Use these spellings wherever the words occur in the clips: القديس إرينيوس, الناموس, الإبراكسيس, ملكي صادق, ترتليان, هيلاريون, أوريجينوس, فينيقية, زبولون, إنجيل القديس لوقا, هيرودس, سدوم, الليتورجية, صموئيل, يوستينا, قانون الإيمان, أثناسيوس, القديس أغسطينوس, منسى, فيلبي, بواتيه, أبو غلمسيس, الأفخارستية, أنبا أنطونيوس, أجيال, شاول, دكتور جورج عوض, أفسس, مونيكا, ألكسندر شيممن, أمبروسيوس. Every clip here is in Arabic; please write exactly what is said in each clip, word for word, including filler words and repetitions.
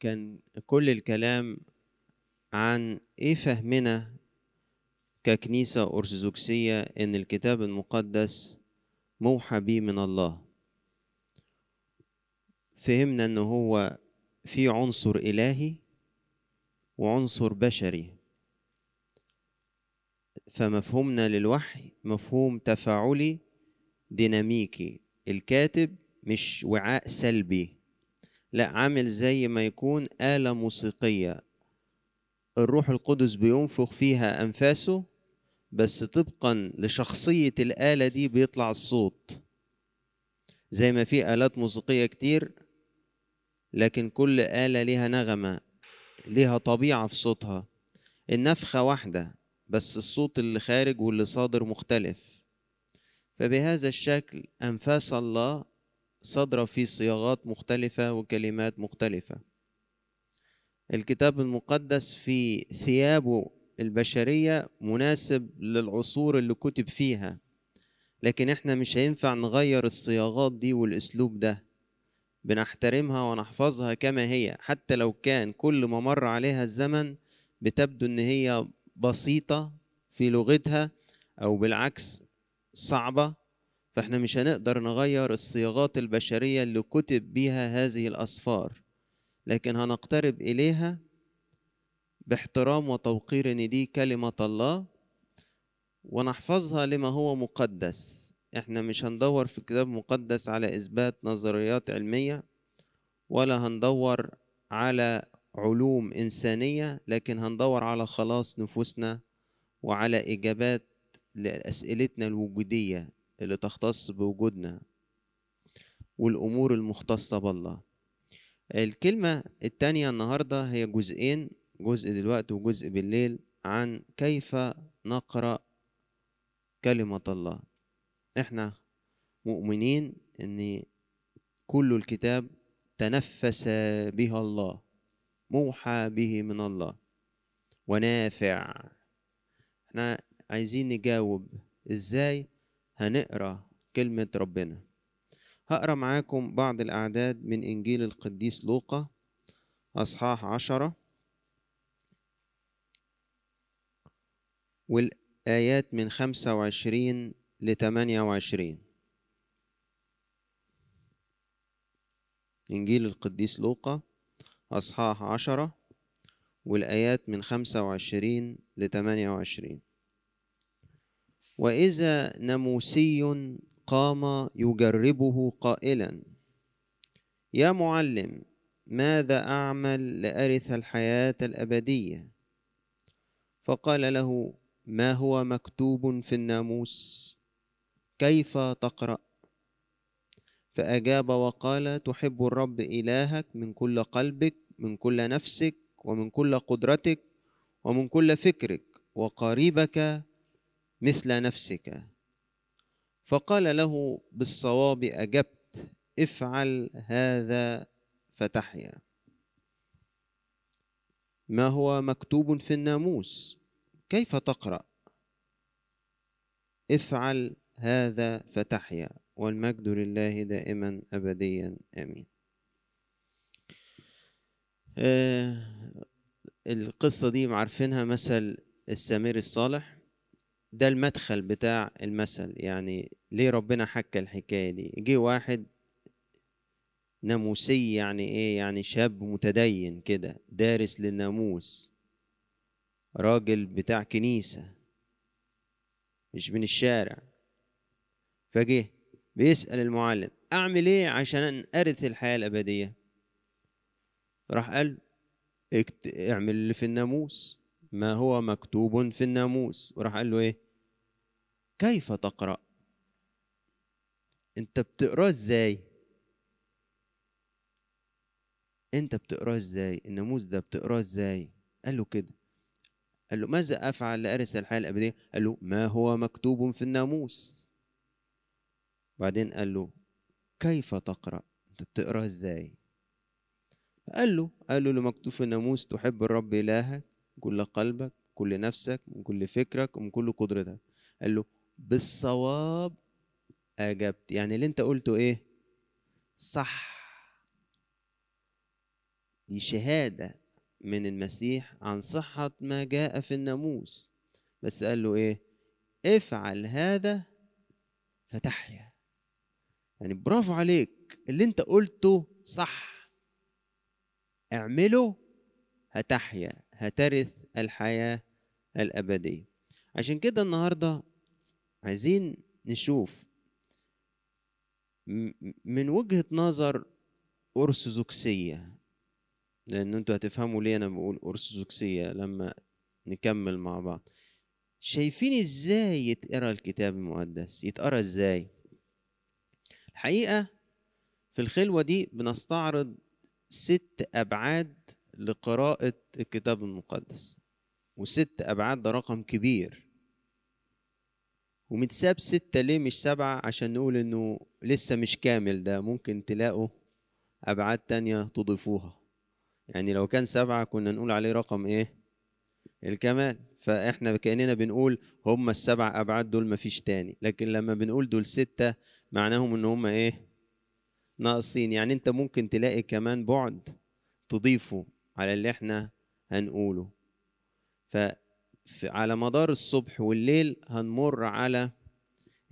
كان كل الكلام عن ايه فهمنا ككنيسة أرثوذكسية ان الكتاب المقدس موحى به من الله. فهمنا ان هو في عنصر إلهي وعنصر بشري، فمفهومنا للوحي مفهوم تفاعلي ديناميكي. الكاتب مش وعاء سلبي، لا، عامل زي ما يكون آلة موسيقية الروح القدس بينفخ فيها أنفاسه، بس طبقا لشخصية الآلة دي بيطلع الصوت. زي ما في آلات موسيقية كتير، لكن كل آلة ليها نغمة، ليها طبيعة في صوتها. النفخة واحدة، بس الصوت اللي خارج واللي صادر مختلف. فبهذا الشكل أنفاس الله صدر في صياغات مختلفة وكلمات مختلفة. الكتاب المقدس في ثيابه البشرية مناسب للعصور اللي كتب فيها، لكن احنا مش هينفع نغير الصياغات دي والأسلوب ده، بنحترمها ونحفظها كما هي، حتى لو كان كل ما مر عليها الزمن بتبدو ان هي بسيطة في لغتها او بالعكس صعبة، فاحنا مش هنقدر نغير الصياغات البشرية اللي كتب بيها هذه الأسفار، لكن هنقترب إليها باحترام وتوقير ان دي كلمة الله، ونحفظها لما هو مقدس. احنا مش هندور في الكتاب المقدس على إثبات نظريات علمية، ولا هندور على علوم إنسانية، لكن هندور على خلاص نفوسنا وعلى إجابات لأسئلتنا الوجودية اللي تختص بوجودنا والأمور المختصة بالله. الكلمة التانية النهاردة هي جزئين، جزء دلوقتي وجزء بالليل، عن كيف نقرأ كلمة الله. احنا مؤمنين ان كل الكتاب تنفس بها الله، موحى به من الله ونافع. احنا عايزين نجاوب ازاي هنقرأ كلمة ربنا. هقرأ معاكم بعض الاعداد من انجيل القديس لوقا اصحاح عشرة والآيات من خمسة وعشرين لثمانية وعشرين. إنجيل القديس لوقا أصحاح عشرة والآيات من خمسة وعشرين لثمانية وعشرين. وإذا ناموسي قام يجربه قائلا: يا معلم، ماذا أعمل لأرث الحياة الأبدية؟ فقال له: ما هو مكتوب في الناموس؟ كيف تقرأ؟ فأجاب وقال: تحب الرب إلهك من كل قلبك، من كل نفسك، ومن كل قدرتك، ومن كل فكرك، وقريبك مثل نفسك. فقال له: بالصواب أجبت، افعل هذا فتحيا. ما هو مكتوب في الناموس؟ كيف تقرأ؟ افعل هذا فتحيا. والمجد لله دائما أبديا آمين. آه القصة دي معرفينها مثل السمير الصالح، ده المدخل بتاع المثل، يعني ليه ربنا حكى الحكاية دي. جه واحد ناموسي، يعني ايه؟ يعني شاب متدين كده، دارس للناموس، راجل بتاع كنيسة مش من الشارع، فجه بيسأل المعلم: أعمل إيه عشان أرث الحياة الأبدية؟ راح قال: اعمل اللي في الناموس، ما هو مكتوب في الناموس. وراح قال له إيه؟ كيف تقرأ؟ أنت بتقرأ إزاي؟ أنت بتقرأ إزاي؟ الناموس ده بتقرأ إزاي؟ قال له كده. قال له: ماذا أفعل لأرث الحياة الأبدية؟ قال له: ما هو مكتوب في الناموس. بعدين قال له: كيف تقرأ؟ أنت بتقرأ إزاي؟ قال له قال له مكتوب في الناموس: تحب الرب إلهك من كل قلبك، من كل نفسك، من كل فكرك، ومن كل قدرتك. قال له: بالصواب أجبت، يعني اللي أنت قلته إيه؟ صح. دي شهادة من المسيح عن صحة ما جاء في الناموس، بس قال له إيه؟ افعل هذا فتحيا. يعني برافو عليك، اللي أنت قلته صح، اعمله هتحيا، هترث الحياة الأبدية. عشان كده النهاردة عايزين نشوف من وجهة نظر أرثوذكسية، لأن أنتوا هتفهموا ليه أنا بقول أرثوذكسية لما نكمل مع بعض. شايفين إزاي يتقرأ الكتاب المقدس؟ يتقرأ إزاي؟ الحقيقة في الخلوة دي بنستعرض ست أبعاد لقراءة الكتاب المقدس، وست أبعاد ده رقم كبير، ومتساب ستة ليه مش سبعة؟ عشان نقول إنه لسه مش كامل، ده ممكن تلاقوا أبعاد تانية تضيفوها. يعني لو كان سبعة كنا نقول عليه رقم إيه؟ الكمال. فإحنا كأننا بنقول هم السبع أبعاد دول مفيش تاني، لكن لما بنقول دول ستة معناهم إن هم إيه؟ ناقصين. يعني أنت ممكن تلاقي كمان بعد تضيفه على اللي إحنا هنقوله. فعلى مدار الصبح والليل هنمر على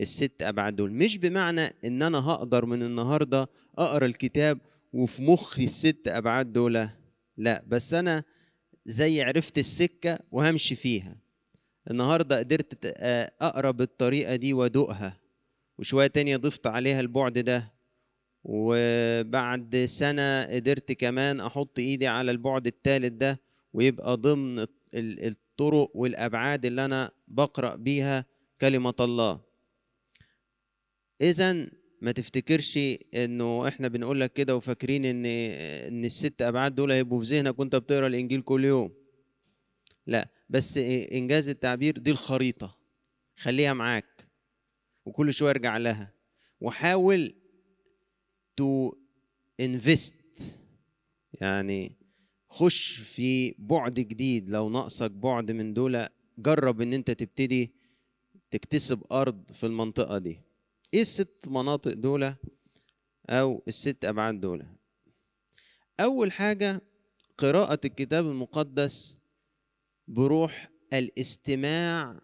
الست أبعاد دول، مش بمعنى إن أنا هقدر من النهاردة أقرأ الكتاب وفي مخي الست أبعاد دول، لا، بس أنا زي عرفت السكة وهمشي فيها. النهاردة قدرت أقرأ بالطريقة دي وأدوقها، وشوية تانية ضفت عليها البعد ده، وبعد سنة قدرت كمان أحط إيدي على البعد الثالث ده، ويبقى ضمن الطرق والأبعاد اللي أنا بقرأ بيها كلمة الله. إذن ما تفتكرش إنه إحنا بنقول لك كده وفاكرين إن إن الست أبعاد دول هيبقوا في ذهنك وأنت بتقرأ الإنجيل كل يوم، لا، بس إنجاز التعبير دي الخريطة، خليها معاك وكل شوية ارجع لها، وحاول تو انفست، يعني خش في بعد جديد. لو ناقصك بعد من دول جرب إن أنت تبتدي تكتسب أرض في المنطقة دي. إيه الست مناطق دول أو الست أبعاد دول؟ أول حاجة قراءة الكتاب المقدس بروح الاستماع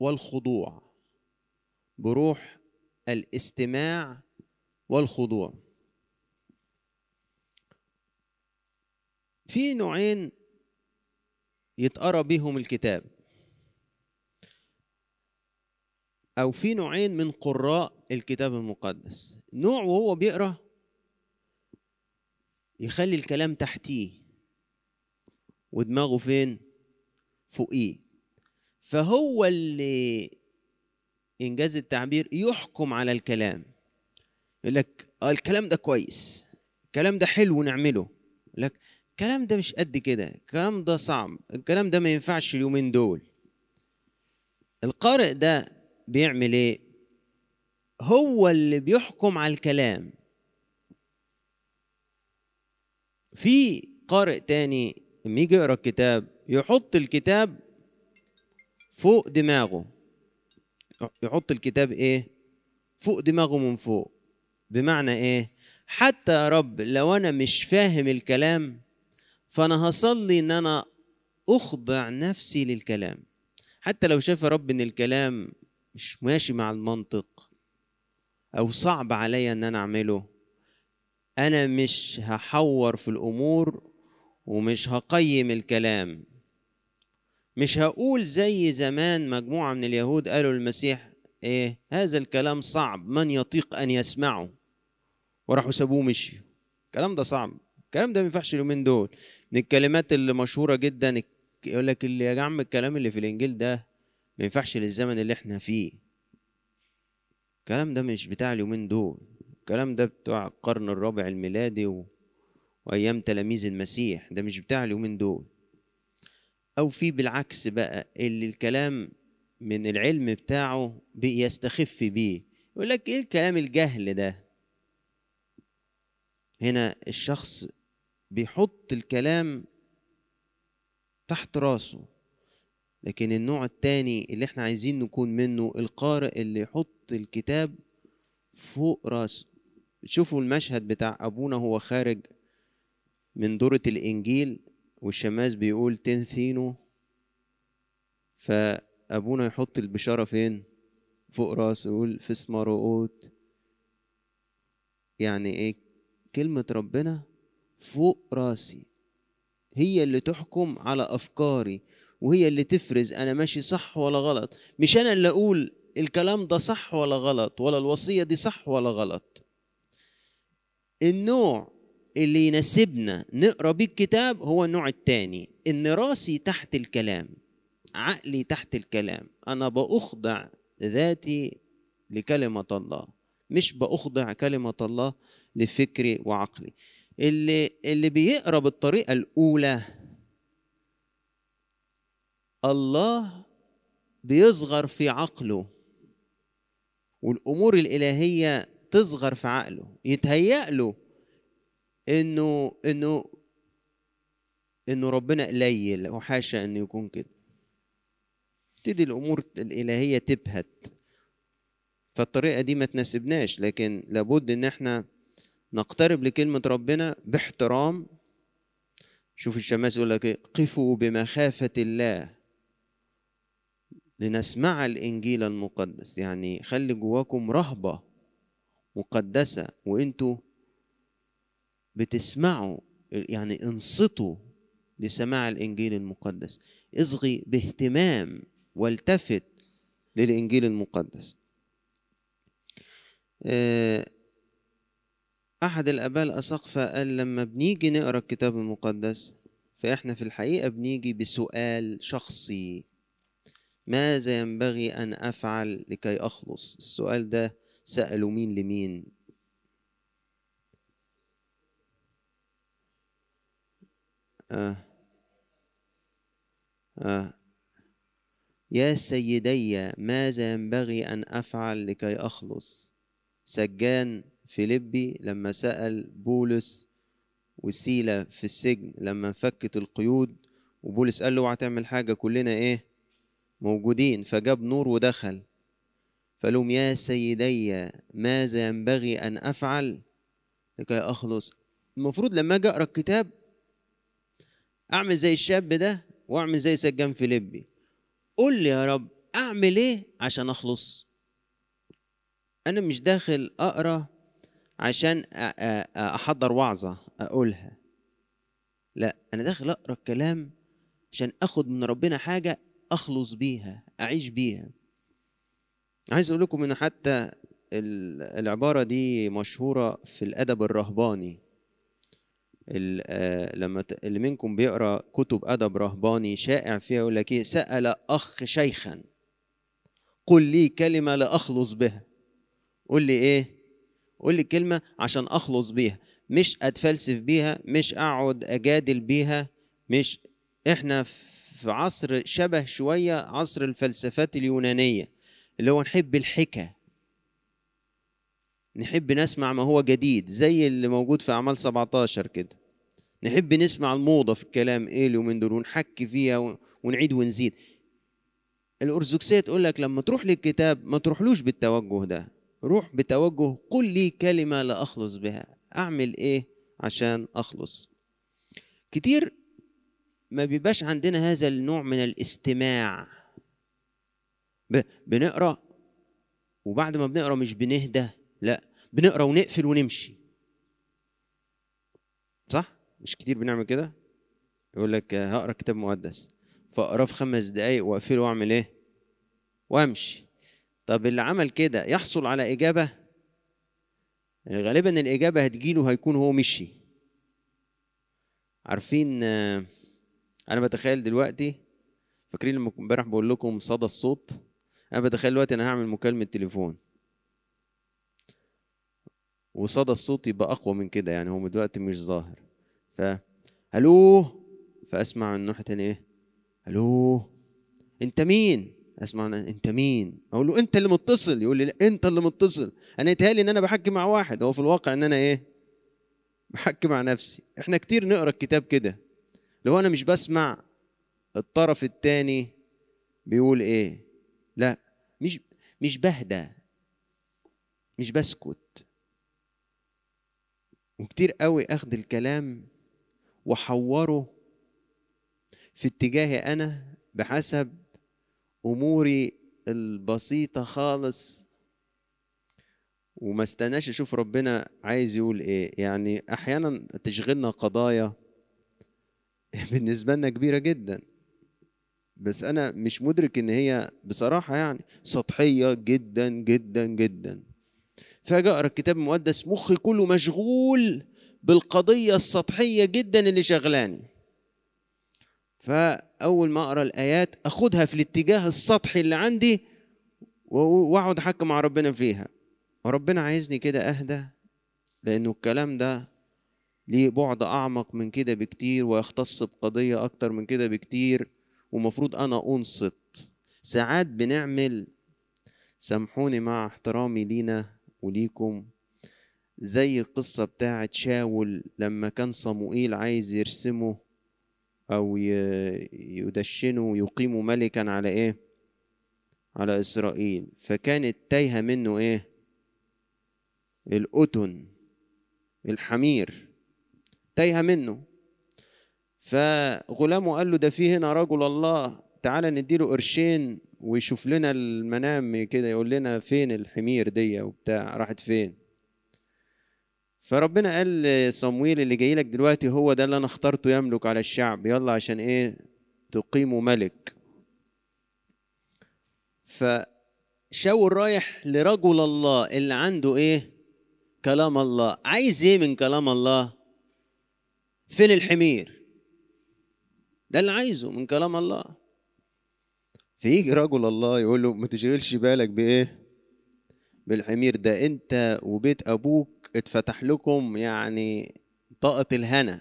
والخضوع، بروح الاستماع والخضوع. في نوعين يتقرأ بيهم الكتاب، أو في نوعين من قراء الكتاب المقدس. نوع وهو بيقرأ يخلي الكلام تحتيه ودماغه فين؟ فوقيه، فهو اللي إنجاز التعبير يحكم على الكلام، يقول لك آه الكلام ده كويس، الكلام ده حلو نعمله، يقول لك الكلام ده مش قد كده، الكلام ده صعب، الكلام ده ما ينفعش اليومين دول. القارئ ده بيعمل ايه؟ هو اللي بيحكم على الكلام. في قارئ تاني لما يجي يقرا الكتاب يحط الكتاب فوق دماغه، يحط الكتاب ايه؟ فوق دماغه من فوق. بمعنى ايه؟ حتى يا رب لو انا مش فاهم الكلام فانا هصلي ان انا اخضع نفسي للكلام، حتى لو شاف يا رب ان الكلام مش ماشي مع المنطق أو صعب عليا إن أنا أعمله، أنا مش هحور في الأمور ومش هقيم الكلام. مش هقول زي زمان مجموعة من اليهود قالوا للمسيح إيه؟ هذا الكلام صعب، من يطيق أن يسمعه؟ وراحوا سابوه مشيوا. الكلام ده صعب، الكلام ده ما ينفعش اليومين دول. من الكلمات اللي مشهورة جدا يقول لك اللي يا جماعة الكلام اللي في الإنجيل ده ما ينفعش للزمن اللي احنا فيه، الكلام ده مش بتاع اليومين دول، الكلام ده بتاع القرن الرابع الميلادي و... وايام تلاميذ المسيح، ده مش بتاع اليومين دول. او في بالعكس بقى اللي الكلام من العلم بتاعه بيستخف بيه، يقول لك ايه الكلام الجهل ده؟ هنا الشخص بيحط الكلام تحت راسه. لكن النوع التاني اللي احنا عايزين نكون منه القارئ اللي يحط الكتاب فوق راسه. شوفوا المشهد بتاع أبونا هو خارج من دورة الإنجيل والشماس بيقول تنثينه، فأبونا يحط البشارة فين؟ فوق راسه، يقول في اسم رؤوت. يعني إيه؟ كلمة ربنا فوق راسي، هي اللي تحكم على أفكاري، وهي اللي تفرز أنا ماشي صح ولا غلط. مش أنا اللي أقول الكلام ده صح ولا غلط، ولا الوصية دي صح ولا غلط. النوع اللي يناسبنا نقرأ بيه الكتاب هو النوع الثاني، إن راسي تحت الكلام، عقلي تحت الكلام، أنا بأخضع ذاتي لكلمة الله، مش بأخضع كلمة الله لفكري وعقلي. اللي اللي بيقرأ بالطريقة الأولى الله بيصغر في عقله، والأمور الإلهية تصغر في عقله، يتهيأ له إنه إنه إنه ربنا قليل، وحاشا إنه يكون كده. تبتدي الأمور الإلهية تبهت، فالطريقة دي ما تناسبناش. لكن لابد إن إحنا نقترب لكلمة ربنا باحترام. شوف الشماس يقول لك إيه؟ قفوا بمخافة الله لنسمع الإنجيل المقدس. يعني خلي جواكم رهبة مقدسة وإنتوا بتسمعوا، يعني انصتوا لسماع الإنجيل المقدس، اصغي باهتمام والتفت للإنجيل المقدس. أحد الآباء الأساقفة قال لما بنيجي نقرأ الكتاب المقدس فإحنا في الحقيقة بنيجي بسؤال شخصي، ماذا ينبغي أن أفعل لكي أخلص؟ السؤال ده سألوا مين لمين؟ آه. آه. يا سيدي ماذا ينبغي أن أفعل لكي أخلص؟ سجان فيلبي لما سأل بولس وسيلة في السجن لما فكت القيود، وبولس قال له اوعى تعمل حاجة كلنا إيه موجودين، فجاب نور ودخل، فقالهم يا سيدي ماذا ينبغي أن أفعل لكي أخلص؟ المفروض لما أجي أقرأ الكتاب أعمل زي الشاب ده وأعمل زي سجان فيلبي، قل لي يا رب أعمل إيه عشان أخلص؟ أنا مش داخل أقرأ عشان أحضر وعظة أقولها، لا، أنا داخل أقرأ الكلام عشان أخد من ربنا حاجة أخلص بيها، أعيش بيها. عايز أقول لكم إن حتى العبارة دي مشهورة في الأدب الرهباني. لما اللي منكم بيقرأ كتب أدب رهباني شائع فيها يقول لك إيه؟ سأل أخ شيخا قل لي كلمة لأخلص بها. قل لي إيه؟ قل لي كلمة عشان أخلص بيها، مش أتفلسف بيها، مش أقعد أجادل بيها. مش إحنا في عصر شبه شوية عصر الفلسفات اليونانية، اللي هو نحب الحكا، نحب نسمع ما هو جديد زي اللي موجود في أعمال سبعتاشر كده، نحب نسمع الموضة في الكلام إيه اللي ومن دول ونحكي فيها ونعيد ونزيد. الأرثوذكسية تقول لك لما تروح للكتاب ما تروحلوش بالتوجه ده، روح بتوجه قل لي كلمة لأخلص بها، أعمل إيه عشان أخلص. كتير ما بيبقاش عندنا هذا النوع من الاستماع، بنقرأ وبعد ما بنقرأ مش بنهدى، لا، بنقرأ ونقفل ونمشي. صح؟ مش كتير بنعمل كده؟ يقول لك هقرأ كتاب مقدس، فأقرأ في خمس دقايق وأقفله وأعمل إيه؟ وأمشي. طب اللي عمل كده يحصل على إجابة؟ يعني غالبا الإجابة هتجيله هيكون هو مشي. عارفين أنا بتخيل دلوقتي، فاكرين لما امبارح بقول لكم صدى الصوت؟ أنا بتخيل دلوقتي أنا هعمل مكالمة تليفون وصدى الصوت يبقى أقوى من كده، يعني هو دلوقتي مش ظاهر، فهلو، فأسمع من ناحية تانية إيه؟ هلو أنت مين؟ أسمع أنت مين؟ أقول له أنت اللي متصل، يقول لي لا أنت اللي متصل. أنا يتهيألي إن أنا بحكي مع واحد، هو في الواقع إن أنا إيه؟ بحكي مع نفسي. إحنا كتير نقرأ الكتاب كده، لو أنا مش بسمع الطرف التاني بيقول إيه، لا، مش مش بهدى، مش بسكت. وكتير قوي أخد الكلام وحوره في اتجاهي أنا بحسب أموري البسيطة خالص، وما استناش أشوف ربنا عايز يقول إيه. يعني أحيانا تشغلنا قضايا بالنسبة لنا كبيرة جدا، بس أنا مش مدرك إن هي بصراحة يعني سطحية جدا جدا جدا. فجأة أقرأ الكتاب المقدس مخي كله مشغول بالقضية السطحية جدا اللي شغلاني، فأول ما أقرأ الآيات أخدها في الاتجاه السطحي اللي عندي وأقعد أحكم مع ربنا فيها. وربنا عايزني كده أهدى، لأنه الكلام ده ليه بعد أعمق من كده بكتير ويختص بقضية أكتر من كده بكتير، ومفروض أنا أنصت. ساعات بنعمل، سامحوني مع احترامي لينا وليكم، زي القصة بتاعت شاول لما كان صموئيل عايز يرسمه أو يدشنه ويقيمه ملكا على إيه؟ على إسرائيل. فكانت تايهة منه إيه؟ الأتن، الحمير تايهة منه. فغلامه قال له ده فيه هنا رجل الله، تعالى نديله قرشين ويشوف لنا المنام كده، يقول لنا فين الحمير دي وبتاع، راحت فين. فربنا قال لصموئيل اللي جاي لك دلوقتي هو ده اللي انا اخترته يملك على الشعب، يلا عشان ايه؟ تقيمه ملك. فشاول رايح لرجل الله اللي عنده ايه؟ كلام الله. عايز ايه من كلام الله؟ فين الحمير؟ ده اللي عايزه من كلام الله. فيجي رجل الله يقول له ما تشغلش بالك بايه؟ بالحمير ده، انت وبيت ابوك اتفتح لكم يعني طاقة الهنا.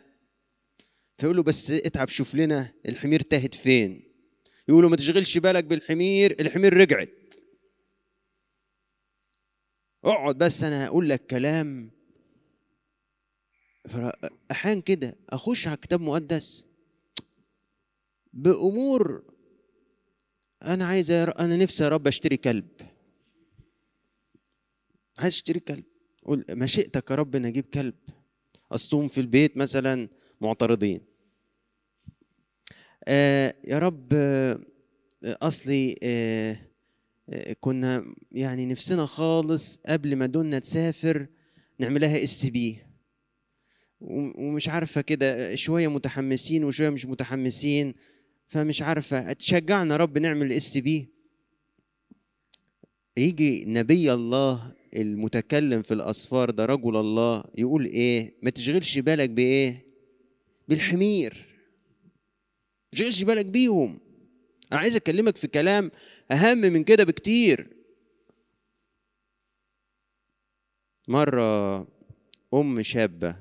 فيقول له بس اتعب شوف لنا الحمير تاهت فين. يقول له ما تشغلش بالك بالحمير، الحمير رجعت. اقعد بس انا هقول لك كلام. احيان كده اخش على كتاب مقدس بامور أنا عايز أر... أنا نفسي يا رب أشتري كلب، عايز أشتري كلب. قول ما شئتك يا رب نجيب كلب. أصلهم في البيت مثلا معترضين، آه يا رب آه أصلي آه آه كنا يعني نفسنا خالص قبل ما دنا تسافر نعملها اس بي، ومش عارفة كده شوية متحمسين وشوية مش متحمسين، فمش عارفة تشجعنا رب نعمل اس بي. يجي نبي الله المتكلم في الأسفار ده رجل الله يقول ايه؟ ما تشغلش بالك بايه؟ بالحمير، ما تشغلش بالك بيهم، انا عايز اكلمك في كلام اهم من كده بكتير. مرة ام شابة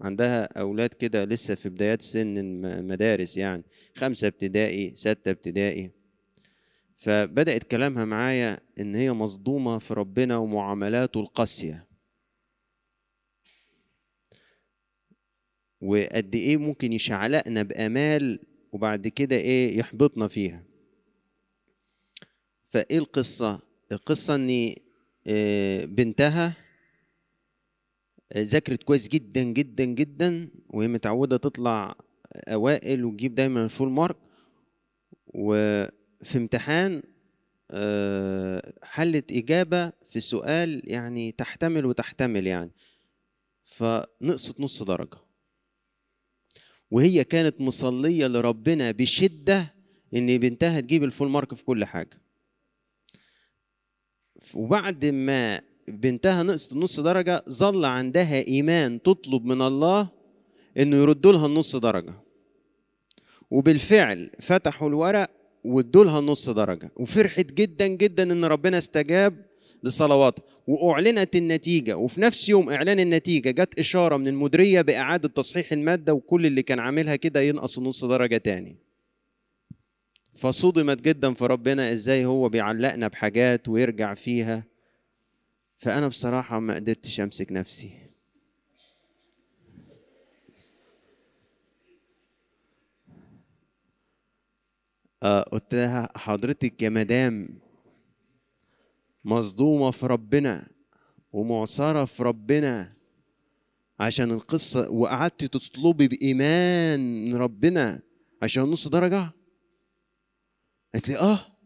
عندها أولاد كده لسه في بدايات سن المدارس، يعني خمسة ابتدائي ستة ابتدائي، فبدأت كلامها معايا إن هي مصدومة في ربنا ومعاملاته القاسية، وقد إيه ممكن يشعلقنا بأمال وبعد كده إيه يحبطنا فيها. فإيه القصة؟ القصة إن بنتها ذاكرت كويس جدا جدا جدا، وهي متعوده تطلع اوائل وتجيب دايما الفول مارك، وفي امتحان حلت اجابه في سؤال يعني تحتمل وتحتمل يعني، فنقصت نص درجه. وهي كانت مصليه لربنا بشده ان بنتها تجيب الفول مارك في كل حاجه. وبعد ما بنتها نقصت نص درجة ظل عندها إيمان تطلب من الله إنه يردوا لها النص درجة، وبالفعل فتحوا الورق وادوا لها النص درجة، وفرحت جدا جدا إن ربنا استجاب لصلواتها. وأعلنت النتيجة، وفي نفس يوم إعلان النتيجة جت إشارة من المديرية بإعادة تصحيح المادة، وكل اللي كان عاملها كده ينقص نص درجة تاني. فصدمت جدا في ربنا إزاي هو بيعلقنا بحاجات ويرجع فيها. فأنا بصراحة ما قدرتش أمسك نفسي، آه قلت لها حضرتك يا مدام مصدومة في ربنا ومعصرة في ربنا، عشان القصة، وقعدتي تطلبي بإيمان من ربنا عشان نص درجة؟ قالت لي آه.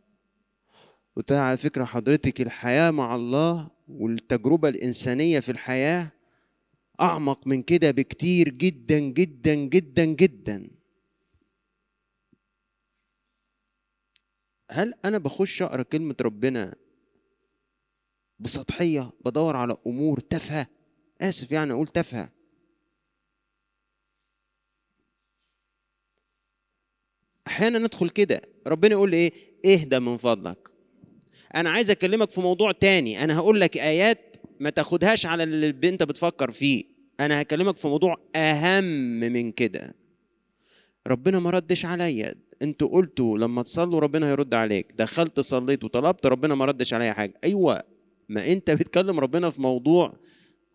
قلت لها على فكرة حضرتك الحياة مع الله والتجربة الإنسانية في الحياة أعمق من كده بكتير جدا جدا جدا جدا. هل أنا بخش أقرأ كلمة ربنا بسطحية بدور على أمور تافهة؟ آسف يعني أقول تافهة. أحيانا ندخل كده، ربنا يقول لي إيه؟ إهدى من فضلك، أنا عايز أكلمك في موضوع تاني، أنا هقول لك آيات ما تاخدهاش على اللي أنت بتفكر فيه، أنا هكلمك في موضوع أهم من كده. ربنا ما ردش عليا. انتوا قلتوا لما تصلوا ربنا هيرد عليك، دخلت صليت وطلبت ربنا ما ردش عليا حاجه. ايوه، ما انت بتكلم ربنا في موضوع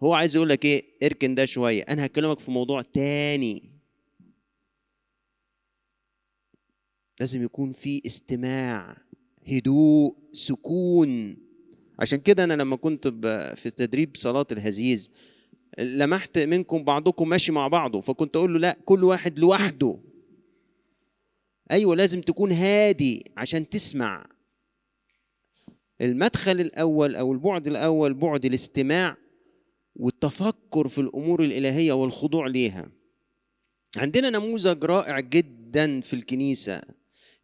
هو عايز يقول لك ايه؟ اركن ده شويه، انا هكلمك في موضوع تاني. لازم يكون في استماع، هدوء، سكون. عشان كده انا لما كنت في تدريب صلاه الهزيز لمحت منكم بعضكم ماشي مع بعضه، فكنت اقول له لا، كل واحد لوحده. ايوه، لازم تكون هادي عشان تسمع. المدخل الاول او البعد الاول بعد الاستماع والتفكر في الامور الالهيه والخضوع ليها. عندنا نموذج رائع جدا في الكنيسه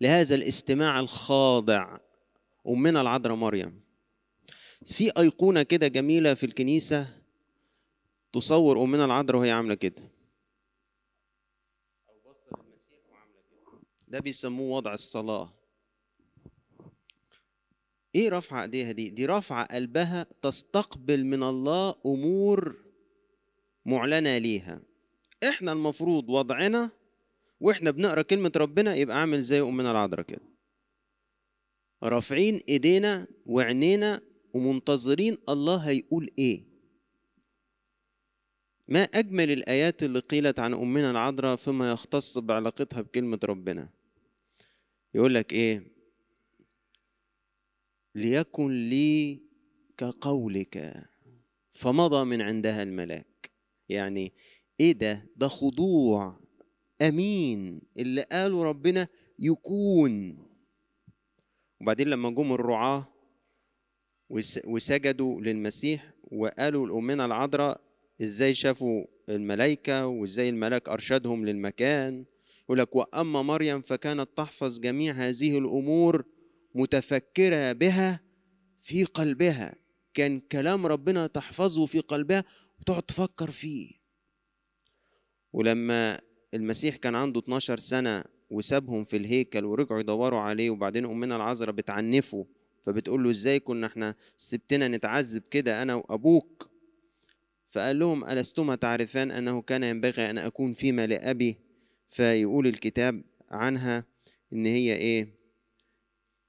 لهذا الاستماع الخاضع، امنا العذراء مريم. في ايقونه كده جميله في الكنيسه تصور امنا العذراء وهي عامله كده، ده بيسموه وضع الصلاة. ايه رفع ايديها دي؟ دي رفع قلبها تستقبل من الله امور معلنة ليها. احنا المفروض وضعنا واحنا بنقرا كلمة ربنا يبقى عامل زي امنا العذراء كده، رافعين ايدينا وعينينا ومنتظرين الله هيقول ايه. ما اجمل الايات اللي قيلت عن امنا العذراء فيما يختص بعلاقتها بكلمة ربنا. يقول لك ايه؟ ليكن لي كقولك، فمضى من عندها الملاك. يعني ايه ده؟ ده خضوع. امين، اللي قاله ربنا يكون. وبعدين لما جم الرعاة وسجدوا للمسيح وقالوا لامنا العذراء ازاي شافوا الملائكة وازاي الملاك ارشدهم للمكان، يقول لك واما مريم فكانت تحفظ جميع هذه الامور متفكرة بها في قلبها. كان كلام ربنا تحفظه في قلبها وتقعد تفكر فيه. ولما المسيح كان عنده اتناشر سنة وسابهم في الهيكل ورجعوا يدوروا عليه، وبعدين امنا العذراء بتعنفه فبتقول له ازاي كنا احنا سبتنا نتعذب كده انا وابوك؟ فقال لهم ألستما تعرفان أنه كان ينبغي أن أكون فيما لأبي؟ فيقول الكتاب عنها إن هي إيه؟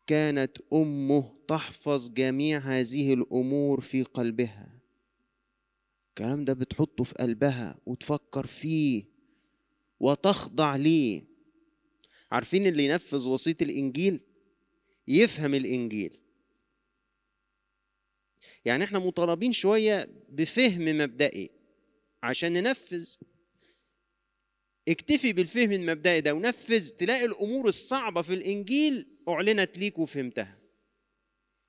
كانت أمه تحفظ جميع هذه الأمور في قلبها. الكلام ده بتحطه في قلبها وتفكر فيه وتخضع ليه. عارفين اللي ينفذ وصية الإنجيل يفهم الإنجيل. يعني احنا مطالبين شوية بفهم مبدئي عشان ننفذ. اكتفي بالفهم المبدئي ده ونفذ، تلاقي الأمور الصعبة في الإنجيل أعلنت ليك وفهمتها.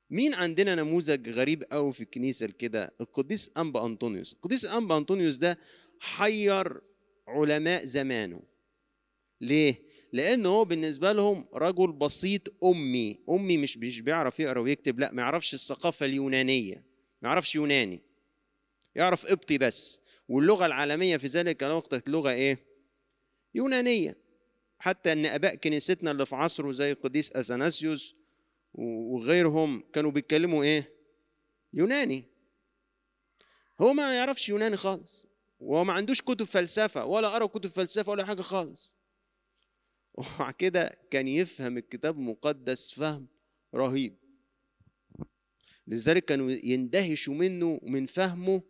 مين عندنا نموذج غريب قوي في الكنيسة كده؟ القديس أنبا أنطونيوس. القديس أنبا أنطونيوس ده حير علماء زمانه. ليه؟ لأنه هو بالنسبة لهم رجل بسيط أمي، أمي مش مش بيعرف يقرأ ويكتب، لا ما يعرفش الثقافة اليونانية، ما يعرفش يوناني، يعرف قبطي بس، واللغة العالمية في ذلك الوقت كانت لغة إيه؟ يونانية. حتى أن آباء كنيستنا اللي في عصره زي القديس أثناسيوس وغيرهم كانوا بيتكلموا إيه؟ يوناني. هو ما يعرفش يوناني خالص، وهو ما عندوش كتب فلسفة ولا قرأ كتب فلسفة ولا حاجة خالص. ومع كده كان يفهم الكتاب المقدس فهم رهيب، لذلك كانوا يندهشوا منه ومن فهمه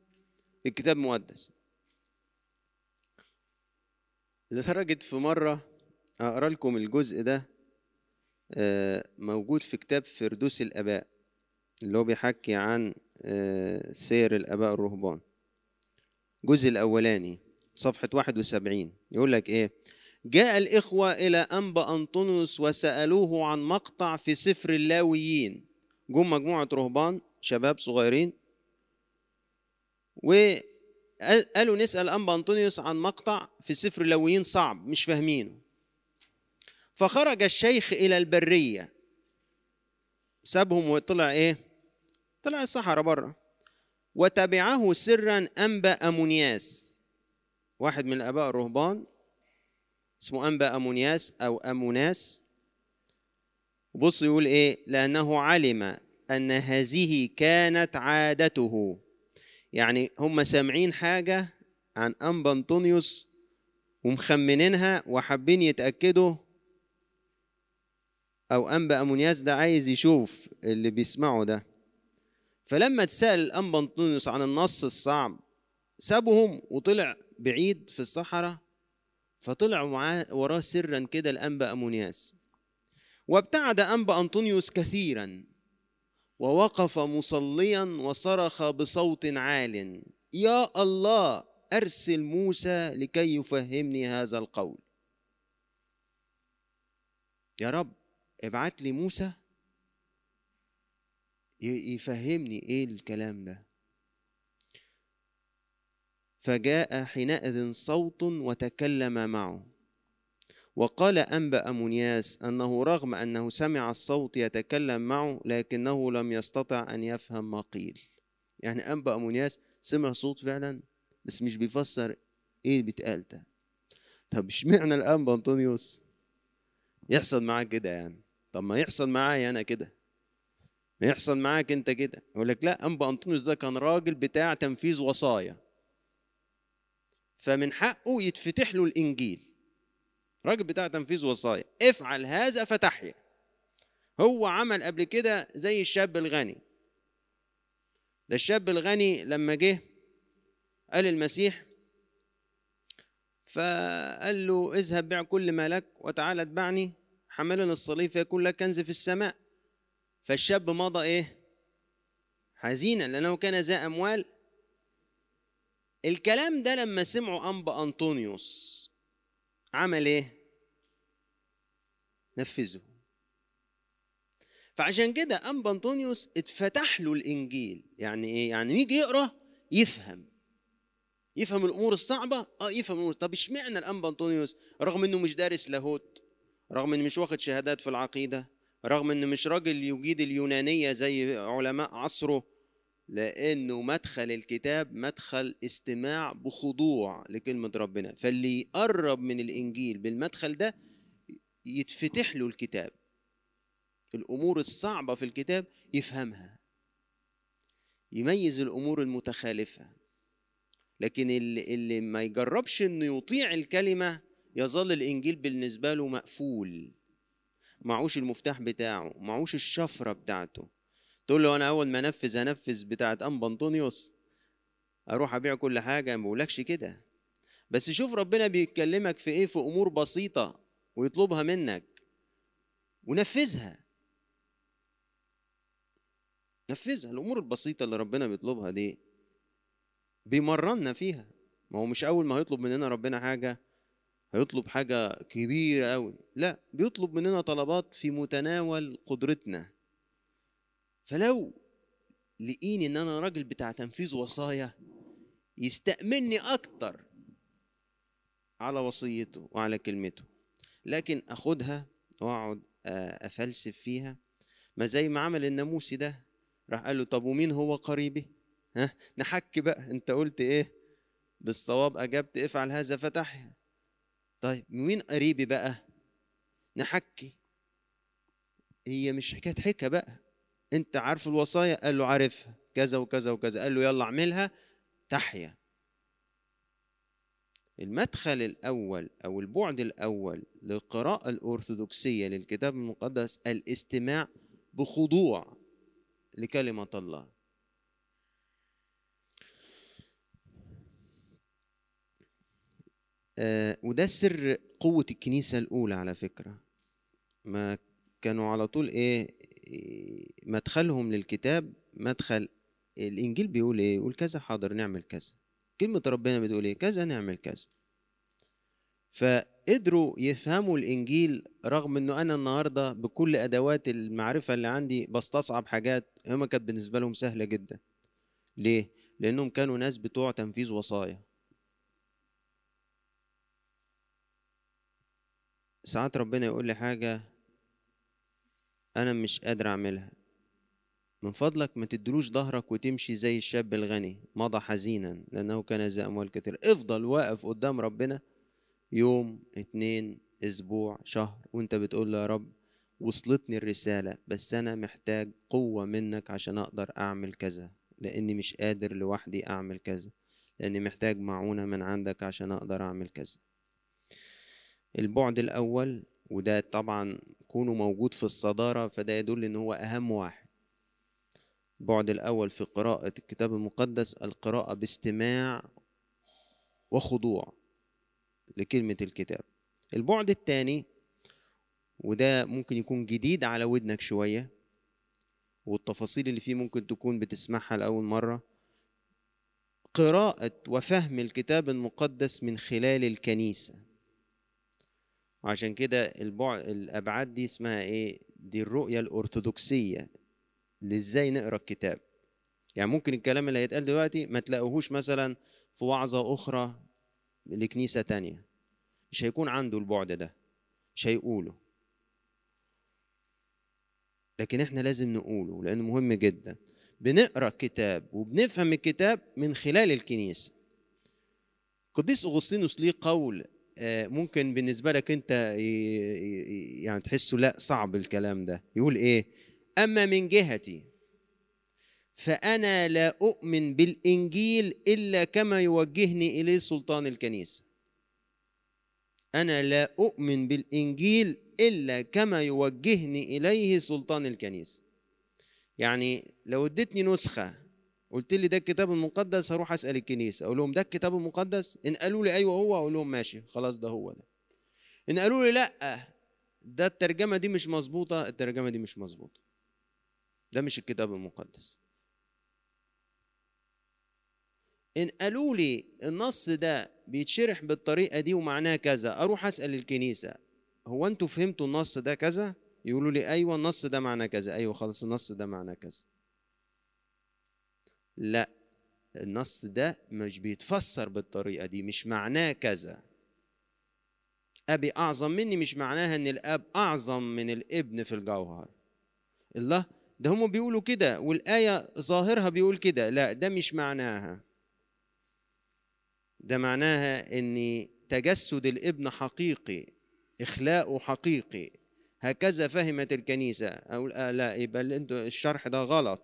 الكتاب المقدس. لدرجة في مرة أقرأ لكم الجزء ده موجود في كتاب فردوس الآباء اللي هو بيحكي عن سير الآباء الرهبان. الجزء الأولاني صفحة واحد وسبعين، يقول لك إيه؟ جاء الإخوة إلى أنبا أنطونيوس وسألوه عن مقطع في سفر اللاويين. جم مجموعة رهبان شباب صغيرين وقالوا نسأل أنبا أنطونيوس عن مقطع في سفر اللاويين صعب مش فاهمينه. فخرج الشيخ إلى البرية، سابهم وطلع إيه؟ طلع الصحراء بره. وتبعه سرا أنبا أمونياس، واحد من الآباء الرهبان اسمه أنبا أمونياس أو أموناس. بص يقول إيه؟ لأنه علم أن هذه كانت عادته. يعني هم سامعين حاجة عن أنبا أنطونيوس ومخمنينها وحابين يتأكدوا، أو أنبا أمونياس ده عايز يشوف اللي بيسمعه ده. فلما تسأل أنبا أنطونيوس عن النص الصعب سابهم وطلع بعيد في الصحراء، فطلع وراه سرا كده الأنبا أمونياس. وابتعد أنبا أنطونيوس كثيرا ووقف مصليا وصرخ بصوت عال: يا الله أرسل موسى لكي يفهمني هذا القول. يا رب ابعت لي موسى يفهمني ايه الكلام ده. فجاء حينئذ صوت وتكلم معه، وقال أنبا أمونياس أنه رغم أنه سمع الصوت يتكلم معه لكنه لم يستطع أن يفهم ما قيل. يعني أنبا أمونياس سمع صوت فعلا بس مش بيفسر ايه بيتقال ده. طب اشمعنى الأنبا أنطونيوس يحصل معاه كده يعني؟ طب ما يحصل معايا أنا كده، ما يحصل معاك أنت كده. يقول لك لا، أنبا أنطونيوس ده كان راجل بتاع تنفيذ وصايا، فمن حقه يتفتح له الإنجيل. راجل بتاع تنفيذ وصايا، افعل هذا فتحيا. هو عمل قبل كده زي الشاب الغني ده. الشاب الغني لما جه قال المسيح، فقال له اذهب بيع كل ما لك وتعالى اتبعني، حملنا الصليب فيكون لك كنز في السماء. فالشاب مضى ايه؟ حزينا لانه كان ذا اموال. الكلام ده لما سمعوا أنبا أنطونيوس عمل ايه؟ نفذه. فعشان كده أنبا أنطونيوس اتفتح له الإنجيل. يعني ايه؟ يعني يجي يقرأ يفهم، يفهم الأمور الصعبة، اه يفهم الأمور. طب اشمعنى الأنبا أنطونيوس رغم إنه مش دارس لاهوت، رغم إنه مش واخد شهادات في العقيدة، رغم إنه مش راجل يجيد اليونانية زي علماء عصره، لأنه مدخل الكتاب مدخل استماع بخضوع لكلمة ربنا. فاللي يقرب من الإنجيل بالمدخل ده يتفتح له الكتاب، الأمور الصعبة في الكتاب يفهمها، يميز الأمور المتخالفة. لكن اللي, اللي ما يجربش إنه يطيع الكلمة يظل الإنجيل بالنسبة له مقفول، معوش المفتاح بتاعه، معوش الشفرة بتاعته. تقول له أنا أول ما أنفذ هنفذ بتاعة أنبا أنطونيوس، أروح أبيع كل حاجة. ما بقولكش كده، بس شوف ربنا بيتكلمك في إيه، في أمور بسيطة ويطلبها منك ونفذها. نفذها الأمور البسيطة اللي ربنا بيطلبها دي، بيمرنا فيها. ما هو مش أول ما هيطلب مننا ربنا حاجة هيطلب حاجة كبيرة أوي، لا، بيطلب مننا طلبات في متناول قدرتنا. فلو لقيني ان انا راجل بتاع تنفيذ وصايا يستأمني اكتر على وصيته وعلى كلمته، لكن اخدها واقعد افلسف فيها. ما زي ما عمل الناموسي ده، راح قال له طب ومين هو قريبي؟ ها نحكي بقى، انت قلت ايه بالصواب؟ اجبت افعل هذا فتحيا. طيب مين قريبي بقى؟ نحكي. هي مش حكايه حكا بقى، انت عارف الوصايا؟ قال له عارفها، كذا وكذا وكذا. قال له يلا اعملها تحيا. المدخل الاول او البعد الاول للقراءه الارثوذكسيه للكتاب المقدس الاستماع بخضوع لكلمه الله. آه وده سر قوه الكنيسه الاولى على فكره. ما كانوا على طول ايه مدخلهم للكتاب؟ مدخل الإنجيل بيقول إيه؟ يقول كذا، حاضر نعمل كذا. كلمة ربنا بتقول إيه؟ كذا نعمل كذا. فقدروا يفهموا الإنجيل رغم إنه أنا النهاردة بكل أدوات المعرفة اللي عندي بستصعب حاجات هما كانت بالنسبة لهم سهلة جدا. ليه؟ لأنهم كانوا ناس بتوع تنفيذ وصايا. ساعات ربنا يقول لي حاجة أنا مش قادر أعملها، من فضلك ما تدلوش ظهرك وتمشي زي الشاب الغني مضى حزينا لأنه كان ذا أموال كثيرة. افضل واقف قدام ربنا يوم اتنين أسبوع شهر وأنت بتقول له يا رب وصلتني الرسالة بس أنا محتاج قوة منك عشان أقدر أعمل كذا، لأني مش قادر لوحدي أعمل كذا، لأني محتاج معونة من عندك عشان أقدر أعمل كذا. البعد الأول، وده طبعا كونه موجود في الصدارة فده يدل إن هو أهم واحد. البعد الأول في قراءة الكتاب المقدس القراءة باستماع وخضوع لكلمة الكتاب. البعد الثاني وده ممكن يكون جديد على ودنك شوية والتفاصيل اللي فيه ممكن تكون بتسمعها لأول مرة، قراءة وفهم الكتاب المقدس من خلال الكنيسة. وعشان كده الأبعاد دي اسمها إيه؟ دي الرؤية الأرثوذكسية لإزاي نقرأ الكتاب. يعني ممكن الكلام اللي هيتقال دلوقتي ما تلاقوهوش مثلا في وعظة أخرى لكنيسة تانية، مش هيكون عنده البعد ده، مش هيقوله، لكن إحنا لازم نقوله لأنه مهم جدا. بنقرأ الكتاب وبنفهم الكتاب من خلال الكنيسة. القديس أغسطينوس ليه قول ممكن بالنسبة لك أنت يعني تحسه لأ صعب الكلام ده، يقول إيه؟ أما من جهتي فأنا لا أؤمن بالإنجيل إلا كما يوجهني إليه سلطان الكنيسة. أنا لا أؤمن بالإنجيل إلا كما يوجهني إليه سلطان الكنيسة. يعني لو اديتني نسخة قلت لي ده الكتاب المقدس هروح أسأل الكنيسة أقول لهم ده الكتاب المقدس، إن قالوا لي أيوه هو أقول لهم ماشي خلاص ده هو ده، إن قالوا لي لأ ده الترجمة دي مش مظبوطة، الترجمة دي مش مظبوطة، ده مش الكتاب المقدس. إن قالوا لي النص ده بيتشرح بالطريقة دي ومعناه كذا أروح أسأل الكنيسة هو أنتوا فهمتوا النص ده كذا؟ يقولوا لي أيوه النص ده معناه كذا، أيوه خلاص النص ده معناه كذا. لا النص ده مش بيتفسر بالطريقة دي، مش معناه كذا. أبي أعظم مني مش معناها إن الأب أعظم من الابن في الجوهر. الله ده هم بيقولوا كده والآية ظاهرها بيقول كده، لا ده مش معناها. ده معناها إن تجسد الابن حقيقي، إخلاقه حقيقي، هكذا فهمت الكنيسة. أقول آه لا يبقى الشرح ده غلط.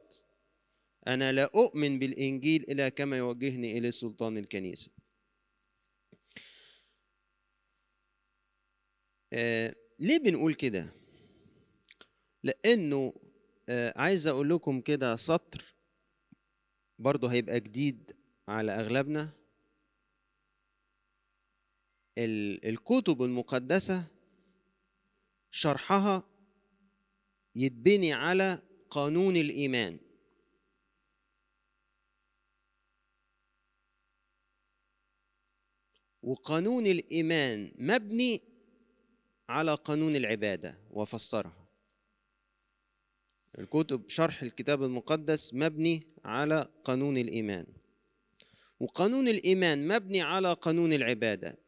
أنا لا أؤمن بالإنجيل إلا كما يوجهني إلى سلطان الكنيسة. آه ليه بنقول كده؟ لأنه آه عايز أقول لكم كده سطر برضه هيبقى جديد على أغلبنا. الكتب المقدسة شرحها يتبني على قانون الإيمان. وقانون الإيمان مبني على قانون العبادة وفسرها. الكتب شرح الكتاب المقدس مبني على قانون الإيمان، وقانون الإيمان مبني على قانون العبادة.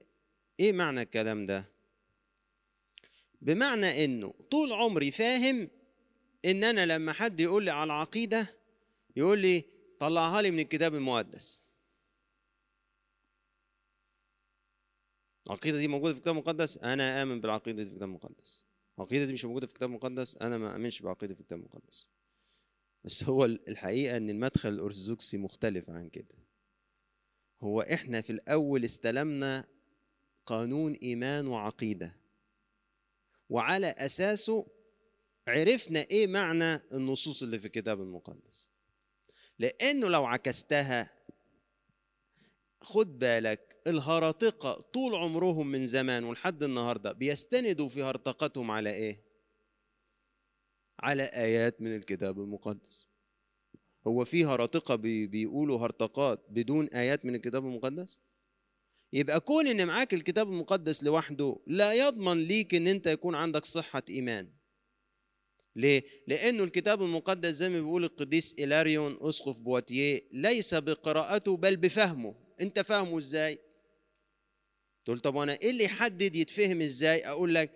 إيه معنى الكلام ده؟ بمعنى إنه طول عمري فاهم إن أنا لما حد يقول لي على العقيدة يقول لي طلعها لي من الكتاب المقدس. العقيدة دي موجودة في الكتاب المقدس، أنا آمن بالعقيدة دي في الكتاب المقدس. العقيدة دي مش موجودة في الكتاب المقدس، أنا ما آمنش بالعقيدة في الكتاب المقدس. بس هو الحقيقة إن المدخل الأرثوذكسي مختلف عن كده. هو إحنا في الأول استلمنا قانون إيمان وعقيدة، وعلى أساسه عرفنا إيه معنى النصوص اللي في الكتاب المقدس. لأنه لو عكستها خد بالك الهرطقة طول عمرهم من زمان ولحد النهاردة بيستندوا في هرطقتهم على إيه؟ على آيات من الكتاب المقدس. هو في هرطقة بيقولوا هرطقات بدون آيات من الكتاب المقدس؟ يبقى كون ان معاك الكتاب المقدس لوحده لا يضمن ليك ان انت يكون عندك صحة ايمان. ليه؟ لانه الكتاب المقدس زي ما بيقول القديس هيلاريون أسقف بواتيه ليس بقراءته بل بفهمه. انت فاهمه ازاي؟ تقول طب وانا ايه اللي يحدد يتفهم ازاي؟ اقول لك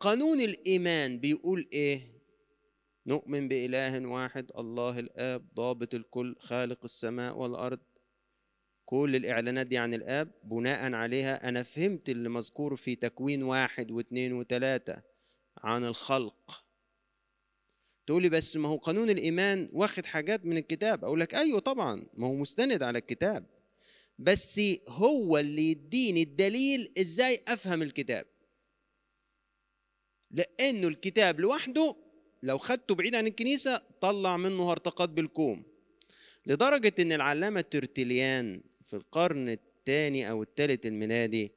قانون الايمان بيقول ايه؟ نؤمن بإله واحد الله الآب ضابط الكل خالق السماء والأرض. كل الإعلانات دي عن الآب، بناء عليها أنا فهمت اللي مذكور في تكوين واحد واثنين وثلاثة عن الخلق. تقولي بس ما هو قانون الإيمان واخد حاجات من الكتاب. أقول لك أيوه طبعا، ما هو مستند على الكتاب، بس هو اللي يديني الدليل إزاي أفهم الكتاب، لأنه الكتاب لوحده لو خدته بعيد عن الكنيسة طلع منه هرطقات بالكوم، لدرجة ان العلامة ترتليان في القرن الثاني او الثالث الميلادي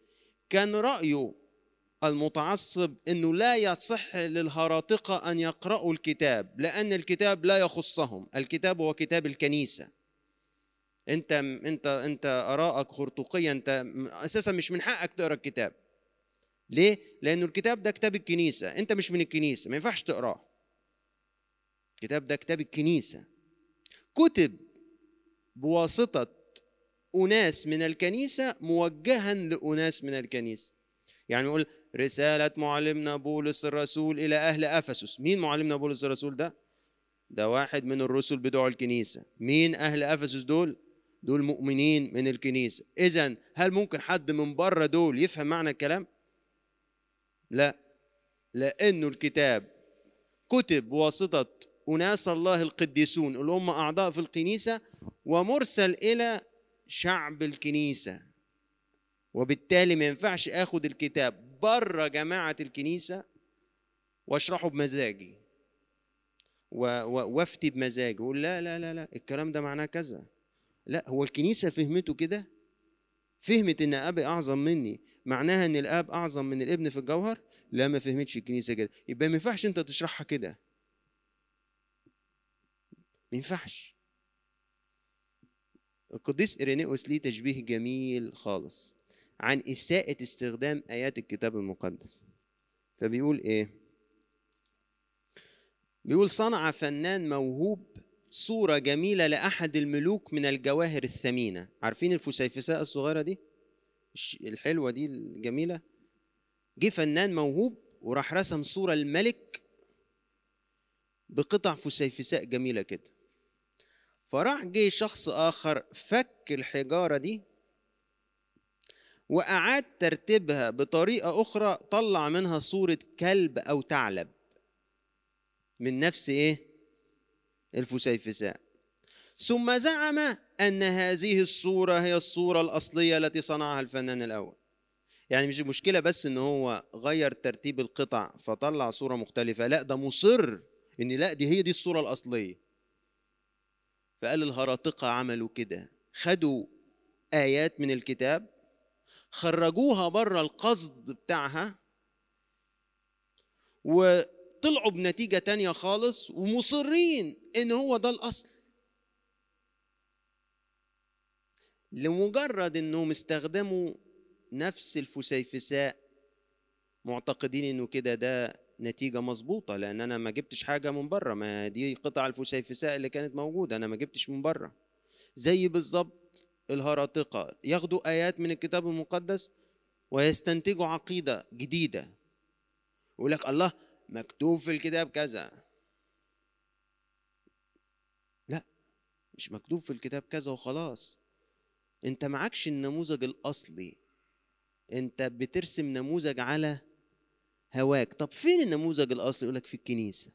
كان رأيه المتعصب انه لا يصح للهراطقة ان يقرأوا الكتاب، لان الكتاب لا يخصهم، الكتاب هو كتاب الكنيسة. انت انت انت آرائك خرطوقية، انت اساسا مش من حقك تقرأ الكتاب. ليه؟ لانه الكتاب ده كتاب الكنيسة، انت مش من الكنيسة، ما ينفعش تقراه. الكتاب ده كتاب الكنيسة، كتب بواسطة أناس من الكنيسة موجها لأناس من الكنيسة. يعني نقول رسالة معلمنا بولس الرسول إلى أهل أفسس. مين معلمنا بولس الرسول ده؟ ده واحد من الرسل بتوع الكنيسة. مين أهل أفسس دول؟ دول مؤمنين من الكنيسة. إذن هل ممكن حد من بره دول يفهم معنى الكلام؟ لا، لأنه الكتاب كتب بواسطة أناس الله القديسون اللي هم أعضاء في الكنيسة ومرسل إلى شعب الكنيسة، وبالتالي ما ينفعش آخد الكتاب بره جماعة الكنيسة وأشرحه بمزاجي وأفتي بمزاجي وأقول لا لا لا لا الكلام ده معناه كذا. لا، هو الكنيسة فهمته كده، فهمت إن أبي أعظم مني، معناها إن الآب أعظم من الابن في الجوهر؟ لا، ما فهمتش الكنيسة كده، يبقى ما ينفعش أنت تشرحها كده، ما ينفعش. القديس إرينيوس ليه تشبيه جميل خالص عن إساءة استخدام آيات الكتاب المقدس. فبيقول إيه؟ بيقول صنع فنان موهوب صورة جميلة لأحد الملوك من الجواهر الثمينة. عارفين الفسيفساء الصغيرة دي؟ الحلوة دي الجميلة؟ جه فنان موهوب وراح رسم صورة الملك بقطع فسيفساء جميلة كده. فراح جه شخص آخر فك الحجارة دي وأعاد ترتيبها بطريقة أخرى، طلع منها صورة كلب أو ثعلب من نفس إيه؟ الفسيفساء. ثم زعم أن هذه الصورة هي الصورة الأصلية التي صنعها الفنان الأول. يعني مش المشكلة بس إن هو غير ترتيب القطع فطلع صورة مختلفة، لأ ده مصر إن لأ دي هي دي الصورة الأصلية. فقال الهراطقة عملوا كده، خدوا آيات من الكتاب خرجوها بره القصد بتاعها وطلعوا بنتيجة تانية خالص، ومصرين إن هو ده الأصل لمجرد إنهم استخدموا نفس الفسيفساء معتقدين إنه كده ده نتيجة مظبوطة، لأن أنا ما جبتش حاجة من بره، ما دي قطع الفسيفساء اللي كانت موجودة، أنا ما جبتش من بره. زي بالظبط الهراطقة ياخدوا آيات من الكتاب المقدس ويستنتجوا عقيدة جديدة، يقول لك الله مكتوب في الكتاب كذا. لا، مش مكتوب في الكتاب كذا وخلاص، أنت معكش النموذج الأصلي، أنت بترسم نموذج على هواك. طب فين النموذج الأصلي؟ يقول لك في الكنيسة،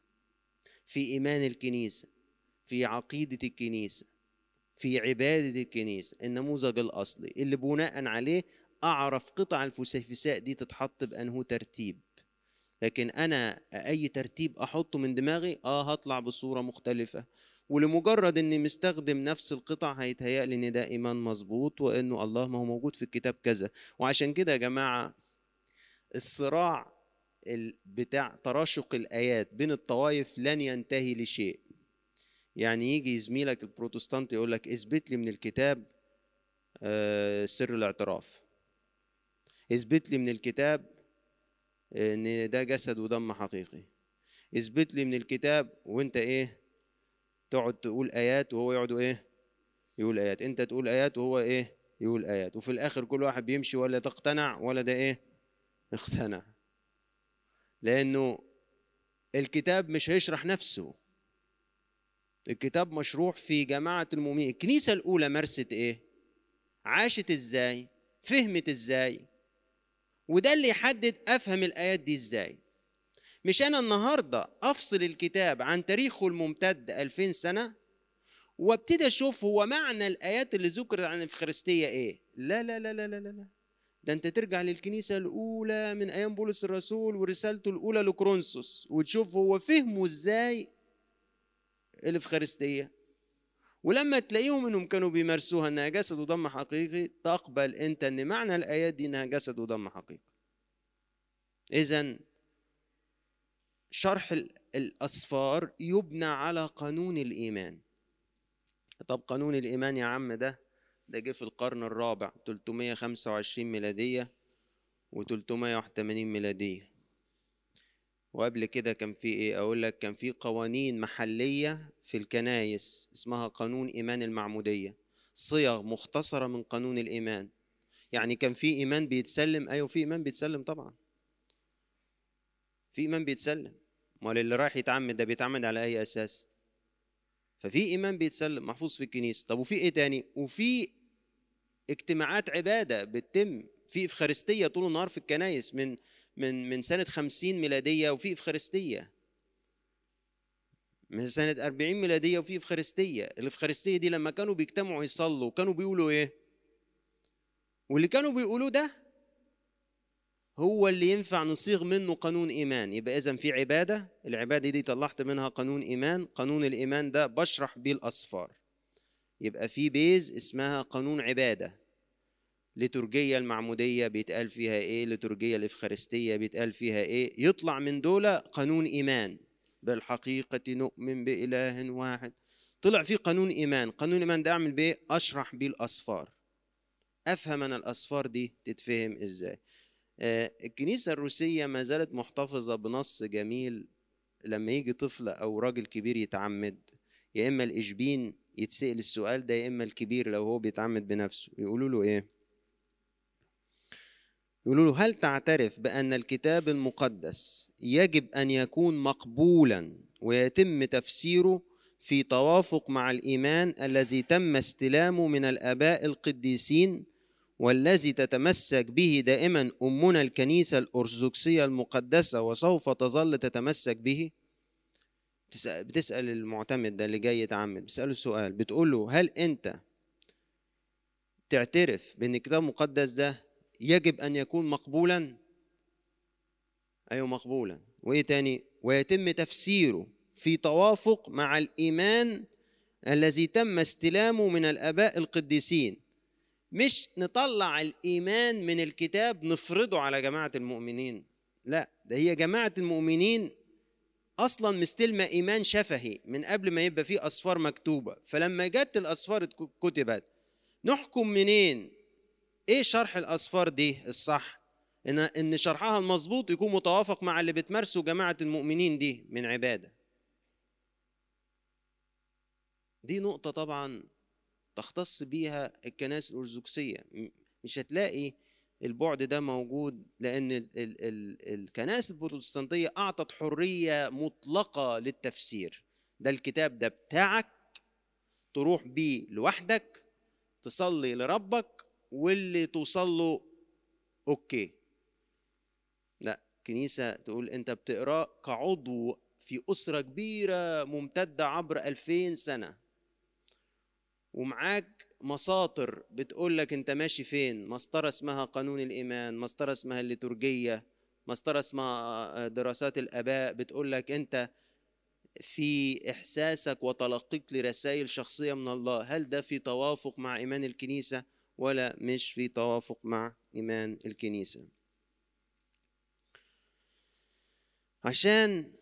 في إيمان الكنيسة، في عقيدة الكنيسة، في عبادة الكنيسة، النموذج الأصلي اللي بناء عليه أعرف قطع الفسيفساء دي تتحط بأنه ترتيب. لكن أنا أي ترتيب أحطه من دماغي آه هطلع بصورة مختلفة، ولمجرد أني مستخدم نفس القطع هيتهيألي إن ده إيمان مظبوط وأنه الله ما هو موجود في الكتاب كذا. وعشان كده يا جماعة الصراع بتاع تراشق الآيات بين الطوائف لن ينتهي لشيء. يعني يجي زميلك البروتستانت يقول لك اثبت لي من الكتاب سر الاعتراف، اثبت لي من الكتاب ان ده جسد ودم حقيقي، اثبت لي من الكتاب، وانت ايه تقعد تقول ايات وهو يقعدوا ايه يقول ايات، انت تقول ايات وهو ايه يقول ايات، وفي الاخر كل واحد بيمشي ولا تقتنع ولا ده ايه اقتنع، لانه الكتاب مش هيشرح نفسه. الكتاب مشروح في جماعة المؤمنين. الكنيسة الأولى مارست إيه؟ عاشت إزاي؟ فهمت إزاي؟ وده اللي يحدد أفهم الآيات دي إزاي. مش أنا النهاردة أفصل الكتاب عن تاريخه الممتد ألفين سنة وابتدي أشوف هو معنى الآيات اللي ذكرت عن الأفخارستية إيه؟ لا لا لا لا لا لا ده أنت ترجع للكنيسة الأولى من أيام بولس الرسول ورسالته الأولى لكورنثوس وتشوف هو فهمه إزاي الأفخارستية، ولما تلاقيهم انهم كانوا بيمارسوها انها جسد ودم حقيقي تقبل انت ان معنى الايات دي انها جسد ودم حقيقي. اذا شرح الاسفار يبنى على قانون الايمان. طب قانون الايمان يا عم ده ده جه في القرن الرابع ثلاثمائة وخمسة وعشرين ميلادية وثلاثمائة وواحد وثمانين ميلادية، وقبل كده كان في ايه؟ اقول لك كان في قوانين محليه في الكنايس اسمها قانون ايمان المعموديه، صيغ مختصره من قانون الايمان. يعني كان في ايمان بيتسلم؟ ايوه في ايمان بيتسلم طبعا، في ايمان بيتسلم، امال اللي رايح يتعمد ده بيتعمد على اي اساس؟ ففي ايمان بيتسلم محفوظ في الكنيسه. طب وفي ايه تاني؟ وفي اجتماعات عباده بتتم في افخارستيه طول النهار في الكنايس من من من سنة خمسين ميلادية وفي إفخارستية، من سنة أربعين ميلادية وفي إفخارستية. الإفخارستية دي لما كانوا بيجتمعوا يصلوا كانوا بيقولوا إيه؟ واللي كانوا بيقولوه ده هو اللي ينفع نصيغ منه قانون إيمان. يبقى إذا في عبادة، العبادة دي طلعت منها قانون إيمان، قانون الإيمان ده بشرح بيه الأسفار. يبقى في بيز اسمها قانون عبادة، ليتورجية المعمودية بيتقال فيها إيه؟ ليتورجية الإفخارستية بيتقال فيها إيه؟ يطلع من دول قانون إيمان، بالحقيقة نؤمن بإله واحد. طلع فيه قانون إيمان. قانون إيمان ده أعمل بيه؟ أشرح بيه الأسفار، أفهم أنا الأسفار دي تتفهم إزاي. آه الكنيسة الروسية ما زالت محتفظة بنص جميل، لما يجي طفل أو راجل كبير يتعمد يا إما الإشبين يتسأل السؤال ده يا إما الكبير لو هو بيتعمد بنفسه، يقولوا له إيه؟ يقولوا له هل تعترف بأن الكتاب المقدس يجب أن يكون مقبولا ويتم تفسيره في توافق مع الإيمان الذي تم استلامه من الآباء القديسين والذي تتمسك به دائما أمنا الكنيسة الأرثوذكسية المقدسة وسوف تظل تتمسك به؟ بتسأل المعتمد ده اللي جاي يتعمد، بتسأله سؤال، بتقول له هل أنت تعترف بأن الكتاب المقدس ده يجب أن يكون مقبولا؟ أيوه مقبولا. وإيه تاني؟ ويتم تفسيره في توافق مع الإيمان الذي تم استلامه من الآباء القديسين. مش نطلع الإيمان من الكتاب نفرضه على جماعة المؤمنين، لا، ده هي جماعة المؤمنين أصلا مستلمة إيمان شفهي من قبل ما يبقى فيه أسفار مكتوبة، فلما جت الأسفار كتبت نحكم منين؟ ايه شرح الاسفار دي الصح؟ ان ان شرحها المظبوط يكون متوافق مع اللي بتمارسه جماعه المؤمنين دي من عباده. دي نقطه طبعا تختص بيها الكنائس الارثوذكسيه، مش هتلاقي البعد ده موجود، لان ال ال ال الكنائس البروتستانتيه اعطت حريه مطلقه للتفسير. ده الكتاب ده بتاعك، تروح بيه لوحدك، تصلي لربك، واللي توصل له اوكي. لا، كنيسه تقول انت بتقراه كعضو في اسره كبيره ممتده عبر ألفين سنه، ومعاك مساطر بتقول لك انت ماشي فين، مسطره اسمها قانون الايمان، مسطره اسمها الليتورجيه، مسطره اسمها دراسات الاباء، بتقول لك انت في احساسك وتلقيك لرسائل شخصيه من الله، هل ده في توافق مع ايمان الكنيسه ولا مش في توافق مع إيمان الكنيسة؟ عشان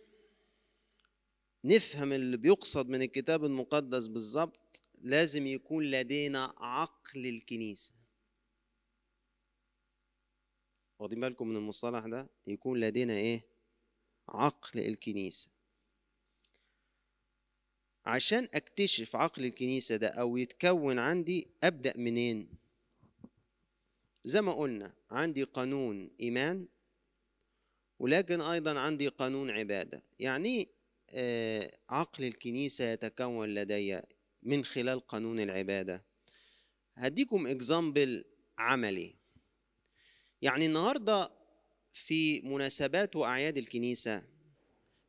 نفهم اللي بيقصد من الكتاب المقدس بالظبط لازم يكون لدينا عقل الكنيسة. واخدين بالكم من المصطلح ده؟ يكون لدينا ايه؟ عقل الكنيسة. عشان اكتشف عقل الكنيسة ده او يتكون عندي ابدأ منين؟ زي ما قلنا عندي قانون ايمان، ولكن ايضا عندي قانون عبادة. يعني آه عقل الكنيسة يتكون لدي من خلال قانون العبادة. هديكم اكزامبل عملي. يعني النهاردة في مناسبات وأعياد الكنيسة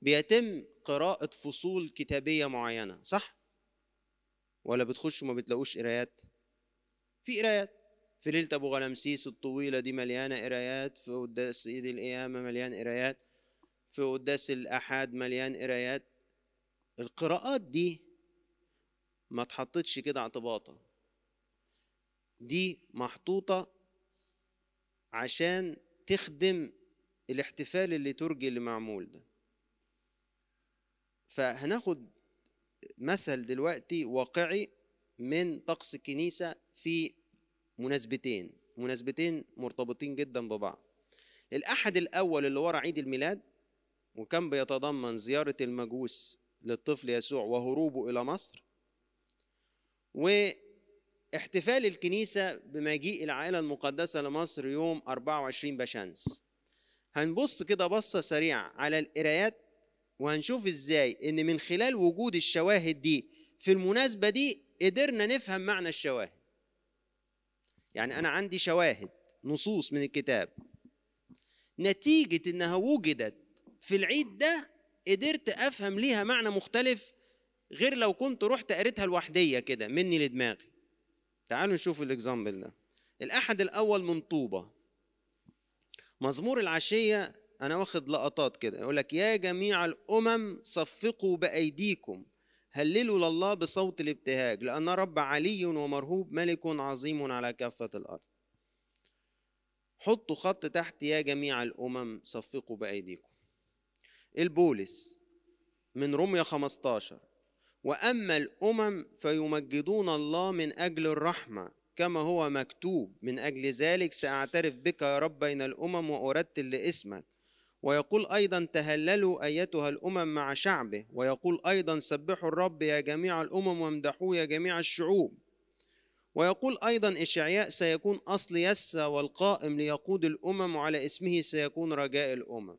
بيتم قراءة فصول كتابية معينة، صح؟ ولا بتخشوا ما بتلاقوش قرايات؟ في قرايات في ليلة أبو غلمسيس الطويلة دي مليانة قرايات، في قداس إيد القيامة مليان قرايات، في قداس الأحد مليان قرايات. القراءات دي ما اتحطتش كده اعتباطا، دي محطوطة عشان تخدم الاحتفال الليتورجي اللي معمول ده. فهناخد مثل دلوقتي واقعي من طقس الكنيسة في مناسبتين، مناسبتين مرتبطين جدا ببعض. الأحد الأول اللي ورا عيد الميلاد، وكان بيتضمن زيارة المجوس للطفل يسوع وهروبه إلى مصر، و احتفال الكنيسة بمجيء العائلة المقدسة لمصر يوم أربعة وعشرين بشمس. هنبص كده بصة سريعة على القرايات وهنشوف ازاي ان من خلال وجود الشواهد دي في المناسبة دي قدرنا نفهم معنى الشواهد. يعني انا عندي شواهد نصوص من الكتاب نتيجة انها وجدت في العيد ده قدرت افهم ليها معنى مختلف غير لو كنت رحت قريتها لوحدية كده مني لدماغي. تعالوا نشوف الاكزامبل ده. الأحد الأول من طوبة، مزمور العشية. أنا واخد لقطات كده، يقول لك: يا جميع الأمم صفقوا بأيديكم، هللوا لله بصوت الابتهاج، لأن رب علي ومرهوب، ملك عظيم على كافة الأرض. حطوا خط تحت: يا جميع الأمم صفقوا بأيديكم. البولس من رومية خمستاشر: وأما الأمم فيمجدون الله من أجل الرحمة كما هو مكتوب، من أجل ذلك سأعترف بك يا رب بين الأمم وأرتل لإسمك. ويقول أيضا: تهللوا أيتها الأمم مع شعبه. ويقول أيضا: سبحوا الرب يا جميع الأمم وامدحوه يا جميع الشعوب. ويقول أيضا إشعياء: سيكون أصل يسى والقائم ليقود الأمم، وعلى اسمه سيكون رجاء الأمم.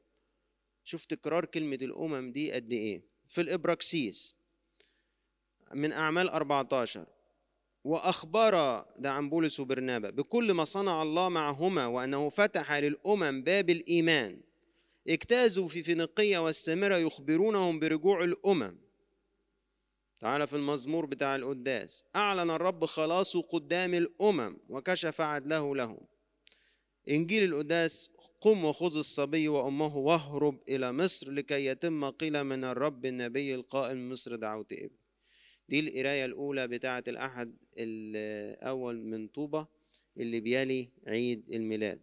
شوف تكرار كلمة الأمم دي قد إيه. في الإبراكسيس من أعمال أربعتاشر: وأخبر ده عن بولس وبرنابا بكل ما صنع الله معهما، وأنه فتح للأمم باب الإيمان. اجتازوا في فينيقية والسامرة يخبرونهم برجوع الأمم. تعالى في المزمور بتاع القداس: أعلن الرب خلاصه قدام الأمم وكشف عدله لهم. إنجيل القداس: قم وخذ الصبي وأمه واهرب إلى مصر لكي يتم قيل من الرب النبي القائل: مصر دعوت ابني. دي القراية الأولى بتاعة الأحد الأول من طوبة اللي بيالي عيد الميلاد.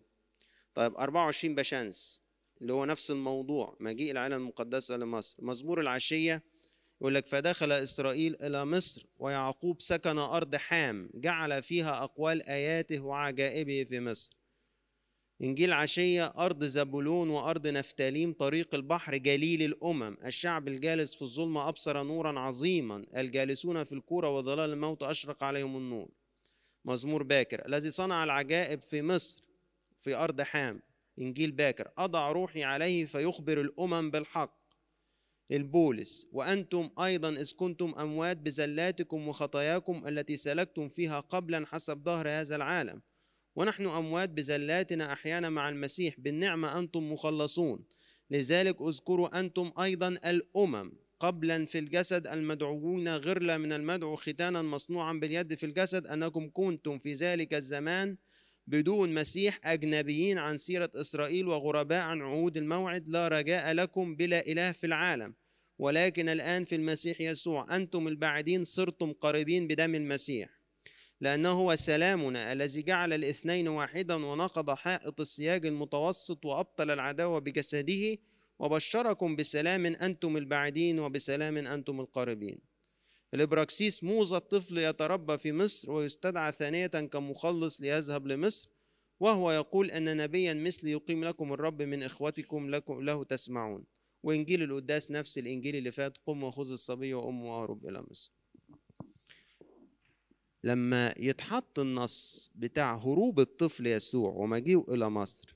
طيب أربعة وعشرين بشمس اللي هو نفس الموضوع، مجيء العائلة المقدسة لمصر. مزمور العشية يقول لك: فدخل إسرائيل إلى مصر، ويعقوب سكن أرض حام، جعل فيها أقوال آياته وعجائبه في مصر. إنجيل عشية: أرض زبولون وأرض نفتاليم، طريق البحر، جليل الأمم، الشعب الجالس في الظلمة أبصر نورا عظيما، الجالسون في الكورة وظلال الموت أشرق عليهم النور. مزمور باكر: الذي صنع العجائب في مصر في أرض حام. إنجيل باكر: أضع روحي عليه فيخبر الأمم بالحق. البولس: وأنتم أيضا إذ كنتم أموات بزلاتكم وخطاياكم التي سلكتم فيها قبلا حسب ظهر هذا العالم، ونحن أموات بزلاتنا أحيانا مع المسيح، بالنعمة أنتم مخلصون. لذلك اذكروا أنتم أيضا الأمم قبلا في الجسد المدعوون غرلة من المدعو، ختانا مصنوعا باليد في الجسد، أنكم كنتم في ذلك الزمان بدون مسيح، أجنبيين عن سيرة إسرائيل وغرباء عن عهود الموعد، لا رجاء لكم، بلا إله في العالم. ولكن الآن في المسيح يسوع أنتم البعيدين صرتم قريبين بدم المسيح، لأنه هو سلامنا الذي جعل الاثنين واحدا، ونقض حائط السياج المتوسط، وأبطل العداوة بجسده، وبشركم بسلام أنتم البعيدين وبسلام أنتم القريبين. الإبراكسيس موذى الطفل يتربى في مصر ويستدعى ثانية كمخلص ليذهب لمصر، وهو يقول أن نبيا مثلي يقيم لكم الرب من إخوتكم لكم له تسمعون. وإنجيل القداس نفس الإنجيل اللي فات، قم وخذ الصبي وأمه وأهرب إلى مصر. لما يتحط النص بتاع هروب الطفل يسوع ومجيئه إلى مصر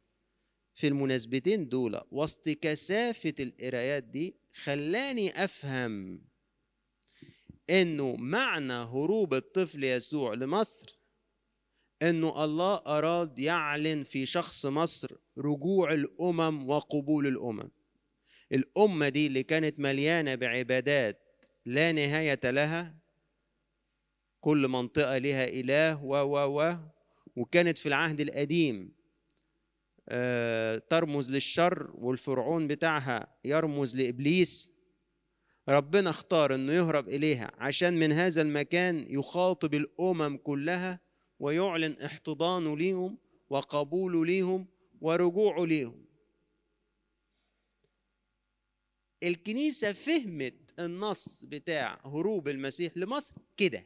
في المناسبتين دول وسط كثافة القرايات دي، خلاني أفهم إنه معنى هروب الطفل يسوع لمصر إنه الله أراد يعلن في شخص مصر رجوع الأمم وقبول الأمم. الأمة دي اللي كانت مليانة بعبادات لا نهاية لها، كل منطقة لها إله و و و وكانت في العهد القديم آه ترمز للشر، والفرعون بتاعها يرمز لإبليس. ربنا اختار إنه يهرب إليها عشان من هذا المكان يخاطب الأمم كلها ويعلن احتضانه ليهم وقبوله ليهم ورجوعه ليهم. الكنيسة فهمت النص بتاع هروب المسيح لمصر كده،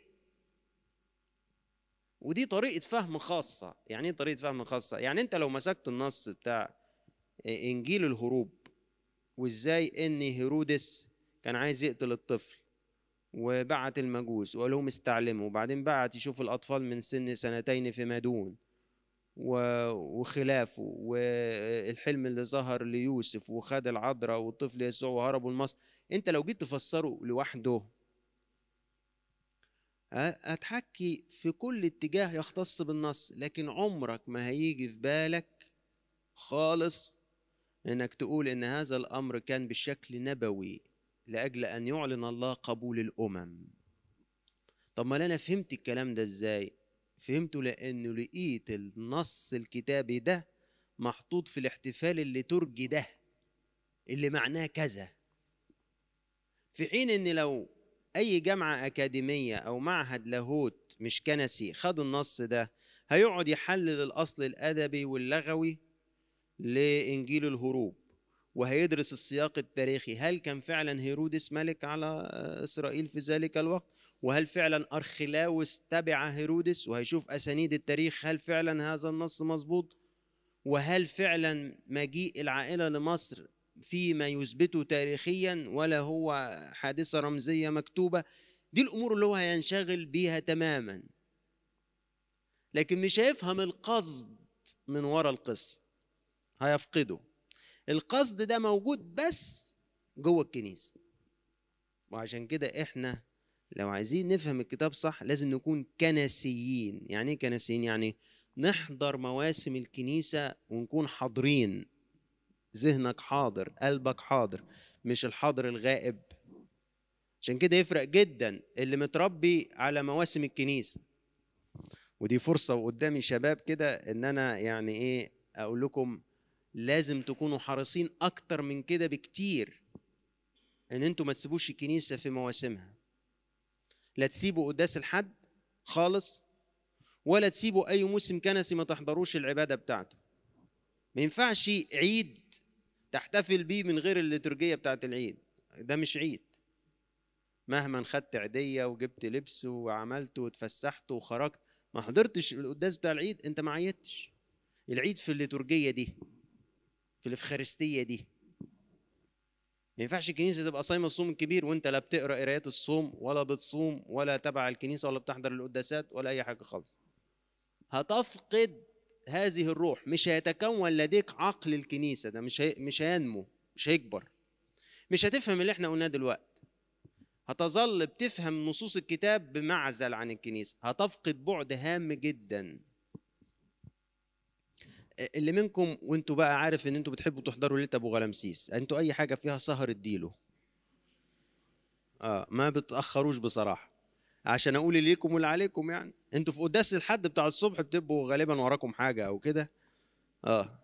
ودي طريقة فهم خاصة. يعني ايه طريقة فهم خاصة؟ يعني انت لو مسكت النص بتاع انجيل الهروب وازاي ان هيرودس كان عايز يقتل الطفل وبعت المجوس وقال لهم استعلموا، وبعدين بعت يشوف الأطفال من سن سنتين فيما دون وخلافه، والحلم اللي ظهر ليوسف وخد العذراء والطفل يسوع وهربوا لمصر. انت لو جيت تفسره لوحده هتحكي في كل اتجاه يختص بالنص، لكن عمرك ما هيجي في بالك خالص انك تقول ان هذا الامر كان بشكل نبوي لاجل ان يعلن الله قبول الامم. طب ما انا فهمت الكلام ده ازاي؟ فهمته لأنه لقيت النص الكتابي ده محطوط في الاحتفال الليتورجي ده اللي معناه كذا، في حين إن لو أي جامعة أكاديمية أو معهد لاهوت مش كنسي خد النص ده هيقعد يحلل الأصل الأدبي واللغوي لإنجيل الهروب، وهيدرس السياق التاريخي. هل كان فعلا هيرودس ملك على إسرائيل في ذلك الوقت؟ وهل فعلا أرخلاوس تبع هيرودس؟ وهيشوف أسانيد التاريخ هل فعلا هذا النص مظبوط؟ وهل فعلا مجيء العائلة لمصر فيما يثبته تاريخيا ولا هو حادثة رمزية مكتوبة؟ دي الأمور اللي هو هينشغل بيها تماما، لكن مش هيفهم القصد من وراء القصة، هيفقده. القصد ده موجود بس جوه الكنيسة، وعشان كده احنا لو عايزين نفهم الكتاب صح لازم نكون كنسيين. يعني ايه كنسيين؟ يعني نحضر مواسم الكنيسة ونكون حاضرين، ذهنك حاضر، قلبك حاضر، مش الحاضر الغائب. عشان كده يفرق جدا اللي متربي على مواسم الكنيسة. ودي فرصة وقدامي شباب كده ان انا يعني ايه اقول لكم لازم تكونوا حريصين اكتر من كده بكتير، ان انتوا ما تسيبوش الكنيسة في مواسمها. لا تسيبوا قداس الحد خالص، ولا تسيبوا أي موسم كنسي ما تحضروش العبادة بتاعته. ما ينفعش عيد تحتفل بيه من غير الليتورجية بتاعت العيد، ده مش عيد. مهما خدت عيدية وجبت لبس وعملت وتفسحت وخرجت، ما حضرتش القداس بتاع العيد أنت ما عيدتش. العيد في الليتورجية دي، في الأفخارستية دي. ما ينفعش الكنيسة تبقى صايمة الصوم الكبير وانت لا بتقرأ قرايات الصوم ولا بتصوم ولا تبع الكنيسة ولا بتحضر القداسات ولا أي حاجة خالص. هتفقد هذه الروح، مش هيتكون لديك عقل الكنيسة، ده مش هي... مش هينمو، مش هيكبر، مش هتفهم اللي احنا قلناه دلوقتي. هتظل بتفهم نصوص الكتاب بمعزل عن الكنيسة، هتفقد بعد هام جدا. اللي منكم وانتوا بقى عارف ان انتوا بتحبوا تحضروا ليله ابو غلامسيس، انتوا اي حاجه فيها سهر اديله، اه ما بتاخروش بصراحه، عشان اقول اللي ليكم واللي عليكم. يعني انتوا في قداس الحد بتاع الصبح بتبقوا غالبا وراكم حاجه او كده، اه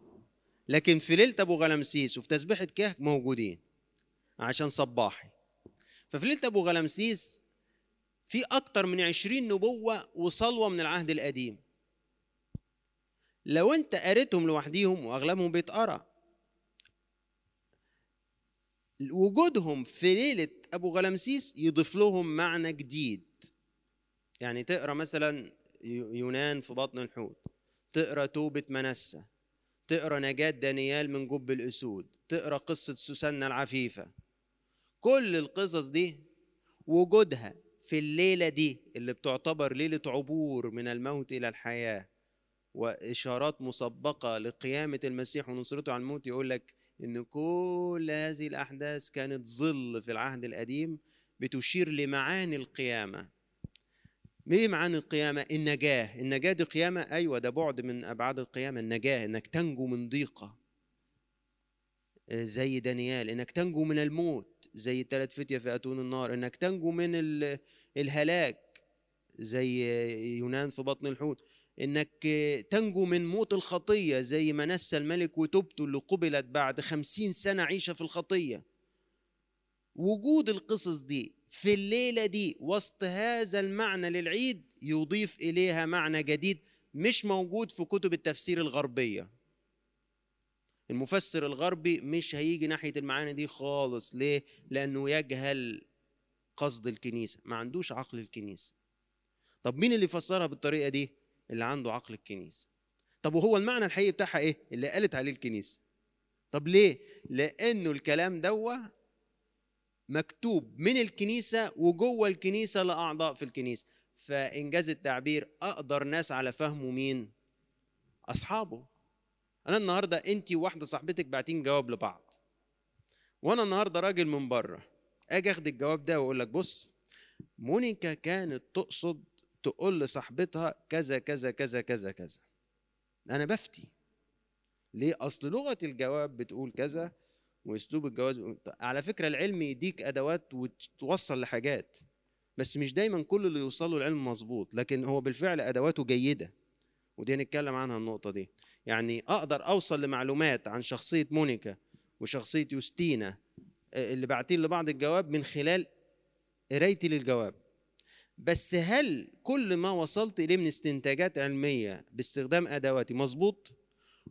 لكن في ليله ابو غلامسيس وفي تسبيحه كهك موجودين عشان صباحي. ففي ليله ابو غلامسيس في اكتر من عشرين نبوه وصلوه من العهد القديم. لو انت قريتهم لوحديهم واغلبهم بيتقرا وجودهم في ليلة أبو غلامسيس يضيف لهم معنى جديد. يعني تقرأ مثلا يونان في بطن الحوت، تقرأ توبة منسة، تقرأ نجاة دانيال من جب الأسود، تقرأ قصة سوسنة العفيفة. كل القصص دي وجودها في الليلة دي اللي بتعتبر ليلة عبور من الموت إلى الحياة وإشارات مسبقة لقيامة المسيح ونصرته عن الموت، يقول لك إن كل هذه الأحداث كانت ظل في العهد القديم بتشير لمعاني القيامة. إيه معاني القيامة؟ النجاة. النجاة دي قيامة؟ أيوة، ده بعد من أبعاد القيامة، النجاة، إنك تنجو من ضيقة زي دانيال، إنك تنجو من الموت زي الثلاث فتية في أتون النار، إنك تنجو من الهلاك زي يونان في بطن الحوت، إنك تنجو من موت الخطية زي منسى الملك وتوبته اللي قبلت بعد خمسين سنة عيشة في الخطية. وجود القصص دي في الليلة دي وسط هذا المعنى للعيد يضيف إليها معنى جديد مش موجود في كتب التفسير الغربية. المفسر الغربي مش هيجي ناحية المعاني دي خالص. ليه؟ لأنه يجهل قصد الكنيسة، ما عندوش عقل الكنيسة. طب مين اللي فسرها بالطريقة دي؟ اللي عنده عقل الكنيسة. طب وهو المعنى الحقيقي بتاعها إيه؟ اللي قالت عليه الكنيسة. طب ليه؟ لأنه الكلام دوه مكتوب من الكنيسة وجوه الكنيسة لأعضاء في الكنيسة، فإنجاز التعبير أقدر ناس على فهمه مين؟ أصحابه. أنا النهاردة أنتي وواحدة صاحبتك بعتين جواب لبعض، وأنا النهاردة راجل من بره أجي أخد الجواب ده وأقول لك بص، مونيكا كانت تقصد تقول لصاحبتها كذا كذا كذا كذا كذا. أنا بفتي ليه؟ أصل لغة الجواب بتقول كذا واسلوب الجواز. على فكره العلم يديك ادوات وتوصل لحاجات، بس مش دايما كل اللي يوصله العلم مظبوط، لكن هو بالفعل ادواته جيده، ودي هنتكلم عنها النقطه دي. يعني اقدر اوصل لمعلومات عن شخصيه مونيكا وشخصيه يوستينا اللي باعتين لبعض الجواب من خلال قرايتي للجواب، بس هل كل ما وصلت اليه من استنتاجات علميه باستخدام ادواتي مظبوط؟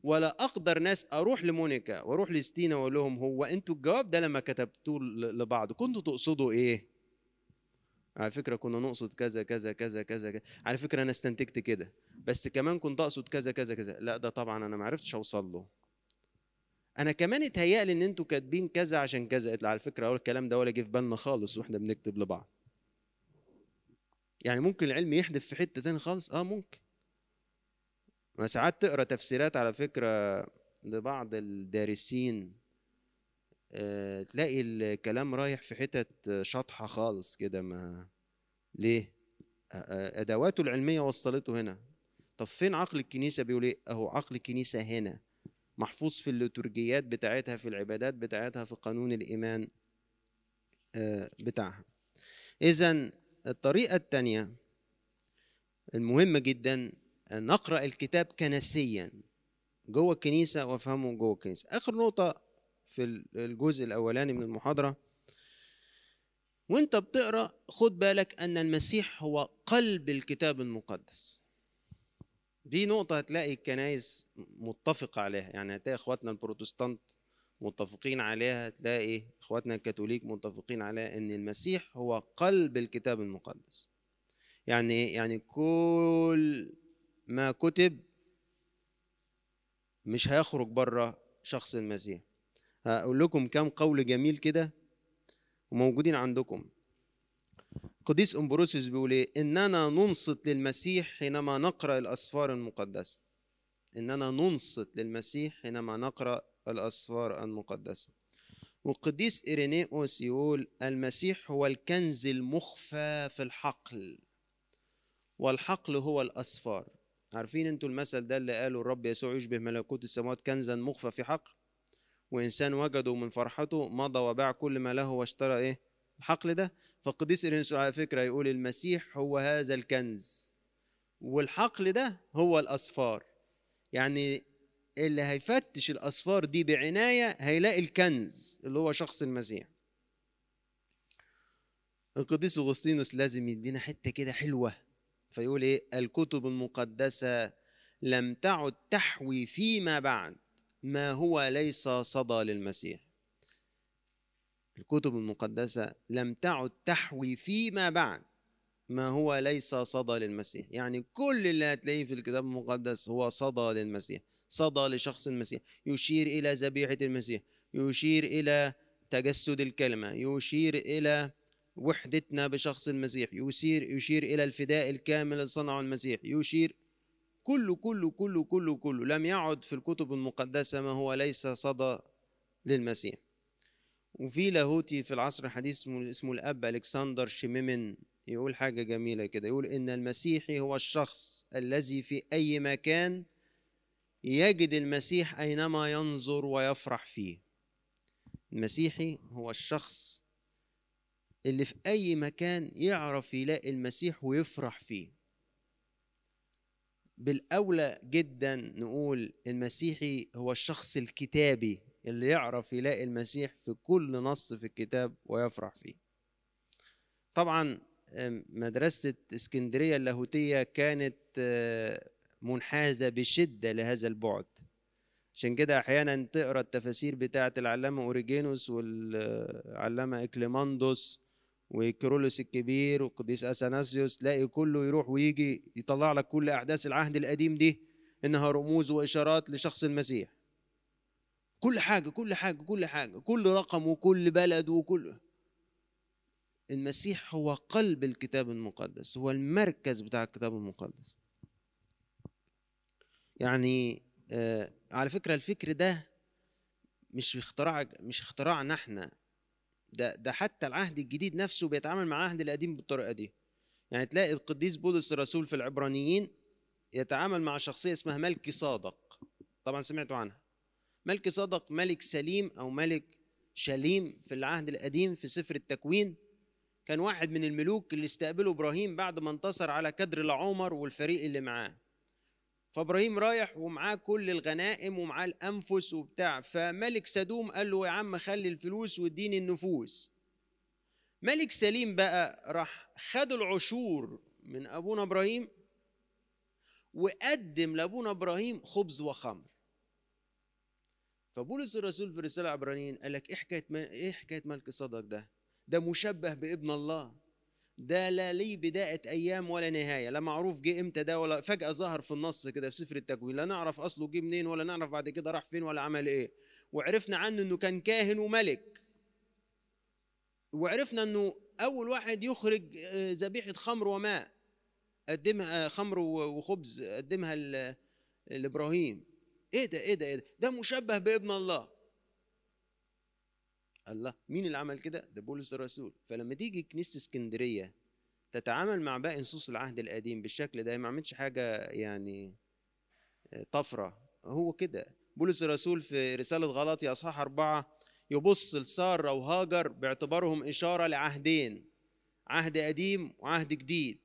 ولا اقدر ناس اروح لمونيكا واروح لستينا واقول لهم هو انتوا الجواب ده لما كتبتوه لبعض كنتوا تقصدوا ايه؟ على فكره كنا نقصد كذا كذا كذا كذا، على فكره انا استنتجت كده، بس كمان كنت اقصد كذا كذا كذا. لا ده طبعا انا ما عرفتش اوصل له، انا كمان اتهيألي ان انتوا كاتبين كذا عشان كذا. على فكره اول الكلام ده ولا جه في بالنا خالص واحنا بنكتب لبعض. يعني ممكن العلم يحدف في حته ثانيه خالص. اه ممكن. أنا ساعات تقرأ تفسيرات على فكرة لبعض الدارسين، أه تلاقي الكلام رايح في حتت شطحة خالص كده. ما ليه؟ أه أدواته العلمية وصلته هنا. طب فين عقل الكنيسة بيقول إيه؟ أهو عقل الكنيسة هنا محفوظ في الليتورجيات بتاعتها، في العبادات بتاعتها، في قانون الإيمان أه بتاعها. إذن الطريقة الثانية المهمة جداً نقرأ الكتاب كنسيا جوه الكنيسة وافهمه جوه الكنيسة. آخر نقطة في الجزء الأولاني من المحاضرة، وانت بتقرأ خد بالك أن المسيح هو قلب الكتاب المقدس. دي نقطة هتلاقي الكنائس متفقة عليها، يعني هتلاقي إخواتنا البروتستانت متفقين عليها، هتلاقي إخواتنا الكاثوليك متفقين عليها، أن المسيح هو قلب الكتاب المقدس. يعني يعني كل ما كتب مش هيخرج بره شخص المسيح. هقول لكم كام قول جميل كده وموجودين عندكم. القديس أمبروسيوس بيقول ايه؟ اننا ننصت للمسيح حينما نقرأ الأسفار المقدسة. اننا ننصت للمسيح حينما نقرأ الأسفار المقدسة. والقديس إرينيوس يقول المسيح هو الكنز المخفى في الحقل، والحقل هو الأسفار. عارفين انتوا المثل ده اللي قالوا الرب يسوع يشبه ملكوت السماوات كنزا مخفى في حقل، وإنسان وجده من فرحته مضى وباع كل ما له واشترى ايه؟ الحقل ده. فالقديس إرينيوس على فكرة يقول المسيح هو هذا الكنز، والحقل ده هو الأسفار. يعني اللي هيفتش الأسفار دي بعناية هيلاقي الكنز اللي هو شخص المسيح. القديس أغسطينوس لازم يدينا حتة كده حلوة، فيقول ايه؟ الكتب المقدسة لم تعد تحوي فيما بعد ما هو ليس صدى للمسيح. الكتب المقدسة لم تعد تحوي فيما بعد ما هو ليس صدى للمسيح. يعني كل اللي هتلاقيه في الكتاب المقدس هو صدى للمسيح، صدى لشخص المسيح، يشير إلى ذبيحة المسيح، يشير إلى تجسد الكلمة، يشير إلى وحدتنا بشخص المسيح، يشير يشير إلى الفداء الكامل اللي صنعه المسيح، يشير كله كله كله كله كله. لم يعد في الكتب المقدسة ما هو ليس صدى للمسيح. وفي لاهوتي في العصر الحديث اسمه الأب ألكسندر شيممن يقول حاجة جميلة كده، يقول إن المسيحي هو الشخص الذي في أي مكان يجد المسيح أينما ينظر ويفرح فيه. المسيحي هو الشخص اللي في أي مكان يعرف يلاقي المسيح ويفرح فيه. بالأولى جدا نقول المسيحي هو الشخص الكتابي اللي يعرف يلاقي المسيح في كل نص في الكتاب ويفرح فيه. طبعا مدرسة الإسكندرية اللاهوتية كانت منحازة بشدة لهذا البعد، عشان كده أحيانا تقرأ التفاسير بتاعة العلامة أوريجينوس والعلامة إكليماندوس وكيرولوس الكبير والقديس أثناسيوس، تلاقي كله يروح ويجي يطلع لك كل أحداث العهد القديم دي إنها رموز وإشارات لشخص المسيح. كل حاجة كل حاجة كل حاجة، كل رقم وكل بلد وكل. المسيح هو قلب الكتاب المقدس، هو المركز بتاع الكتاب المقدس. يعني آه على فكرة الفكر ده مش اختراع مش اختراعنا احنا، ده ده حتى العهد الجديد نفسه بيتعامل مع العهد القديم بالطريقة دي. يعني تلاقي القديس بولس الرسول في العبرانيين يتعامل مع شخصية اسمها ملكي صادق، طبعا سمعتوا عنها. ملكي صادق ملك سليم أو ملك شليم في العهد القديم في سفر التكوين، كان واحد من الملوك اللي استقبله إبراهيم بعد ما انتصر على كدر العمر والفريق اللي معاه. فابراهيم رايح ومعاه كل الغنائم ومعاه الانفس وبتاع، فملك سدوم قال له يا عم خلي الفلوس واديني النفوس. ملك سليم بقى راح خد العشور من ابونا ابراهيم وقدم لابونا ابراهيم خبز وخمر. فبولس الرسول في رساله عبرانيين قال لك ايه حكايه ايه حكايه ملك صدق ده؟ ده مشبه بابن الله، ده لا ليه بداية أيام ولا نهاية، لا معروف جه إمتى ده ولا فجأة ظهر في النص كده في سفر التكوين، لا نعرف أصله جه منين ولا نعرف بعد كده راح فين ولا عمل إيه، وعرفنا عنه إنه كان كاهن وملك، وعرفنا إنه أول واحد يخرج ذبيحة خمر وماء قدمها، خمر وخبز قدمها لإبراهيم. إيه ده إيه ده إيه ده؟ ده مشبه بابن الله. الله، مين اللي عمل كده؟ ده بولس الرسول. فلما تيجي كنيسة اسكندرية تتعامل مع باقي نصوص العهد القديم بالشكل ده، ما عملتش حاجة يعني طفرة، هو كده. بولس الرسول في رسالة غلاطية أصحاح أربعة يبص لسارة وهاجر باعتبارهم إشارة لعهدين، عهد قديم وعهد جديد،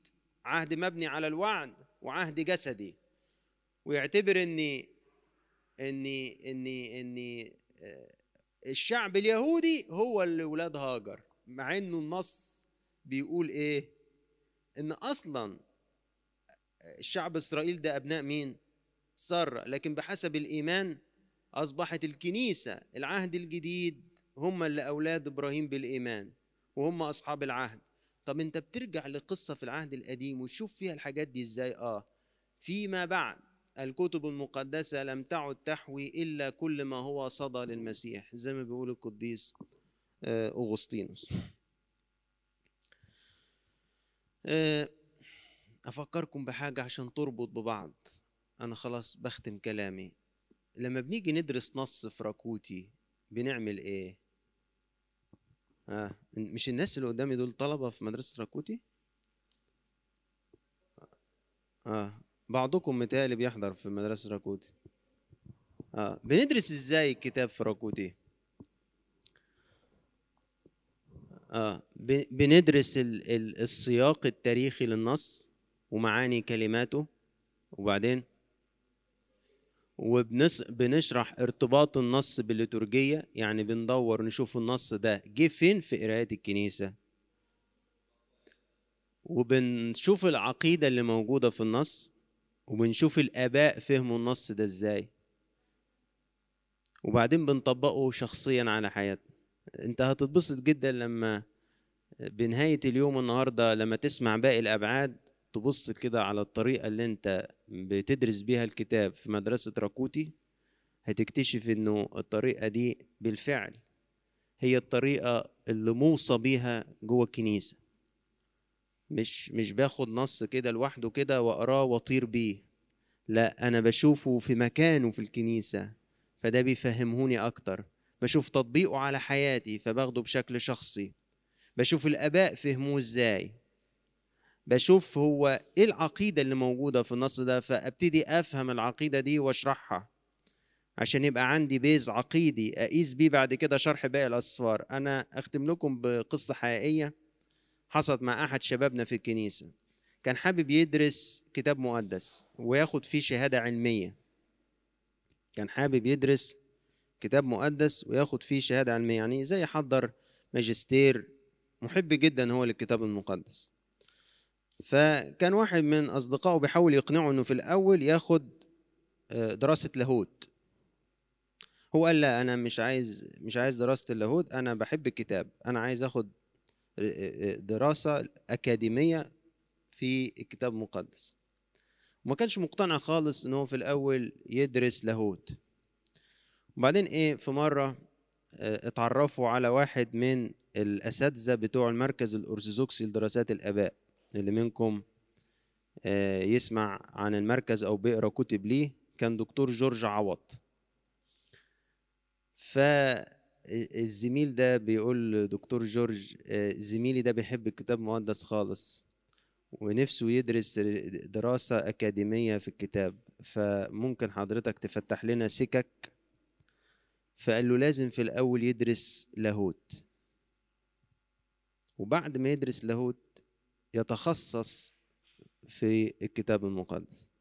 عهد مبني على الوعد وعهد جسدي، ويعتبر إني إني إني إني الشعب اليهودي هو اللي ولاد هاجر، مع انه النص بيقول ايه؟ ان اصلا الشعب اسرائيل ده ابناء مين؟ سارة. لكن بحسب الايمان اصبحت الكنيسة العهد الجديد هم اللي اولاد ابراهيم بالايمان وهم اصحاب العهد. طب انت بترجع لقصة في العهد القديم وتشوف فيها الحاجات دي ازاي؟ اه فيما بعد الكتب المقدسة لم تعد تحوي إلا كل ما هو صدى للمسيح، زي ما بيقول القديس أغسطينوس. أفكركم بحاجة عشان تربط ببعض، أنا خلاص بختم كلامي. لما بنيجي ندرس نص في راكوتي بنعمل إيه؟ آه. مش الناس اللي قدامي دول طلبة في مدرسة راكوتي؟ آه بعضكم متهيألي بيحضر في مدرسة راكوتي. آه. بندرس ازاي الكتاب في راكوتي؟ آه. بندرس ال ال السياق التاريخي للنص ومعاني كلماته، وبعدين وبنشرح ارتباط النص بالليتورجية، يعني بندور نشوف النص ده جه فين في قرايات الكنيسة، وبنشوف العقيدة اللي موجودة في النص، وبنشوف الآباء فهموا النص ده إزاي، وبعدين بنطبقه شخصيا على حياتنا. انت هتتبسط جدا لما بنهاية اليوم النهاردة لما تسمع باقي الأبعاد تبص كده على الطريقة اللي انت بتدرس بيها الكتاب في مدرسة راكوتي، هتكتشف انه الطريقة دي بالفعل هي الطريقة اللي موصى بيها جوه الكنيسة. مش مش باخد نص كده لوحده كده واقراه واطير بيه، لا انا بشوفه في مكانه في الكنيسة فده بيفهمهوني اكتر، بشوف تطبيقه على حياتي فباخده بشكل شخصي، بشوف الآباء فهموه ازاي، بشوف هو ايه العقيدة اللي موجودة في النص ده فابتدي افهم العقيدة دي واشرحها عشان يبقى عندي بيز عقيدي اقيس بيه بعد كده شرح باقي الأسفار. انا اختم لكم بقصة حقيقية حصلت مع احد شبابنا في الكنيسة، كان حابب يدرس كتاب مقدس وياخد فيه شهادة علمية، كان حابب يدرس كتاب مقدس وياخد فيه شهادة علمية يعني زي يحضر ماجستير، محب جدا هو للكتاب المقدس. فكان واحد من أصدقائه بيحاول يقنعه أنه في الأول ياخد دراسة لاهوت، هو قال لا أنا مش عايز مش عايز دراسة اللاهوت، أنا بحب الكتاب، أنا عايز أخد دراسة أكاديمية في الكتاب المقدس. وما كانش مقتنع خالص أنه في الأول يدرس لاهوت. وبعدين إيه، في مرة اتعرفوا على واحد من الأساتذة بتوع المركز الأرثوذكسي لدراسات الآباء، اللي منكم يسمع عن المركز أو بيقرأ كتب ليه، كان دكتور جورج عوض. فالزميل ده بيقول دكتور جورج زميلي ده بيحب الكتاب المقدس خالص ونفسه يدرس دراسة أكاديمية في الكتاب، فممكن حضرتك تفتح لنا سكك؟ فقال له لازم في الأول يدرس لاهوت، وبعد ما يدرس لاهوت يتخصص في الكتاب المقدس.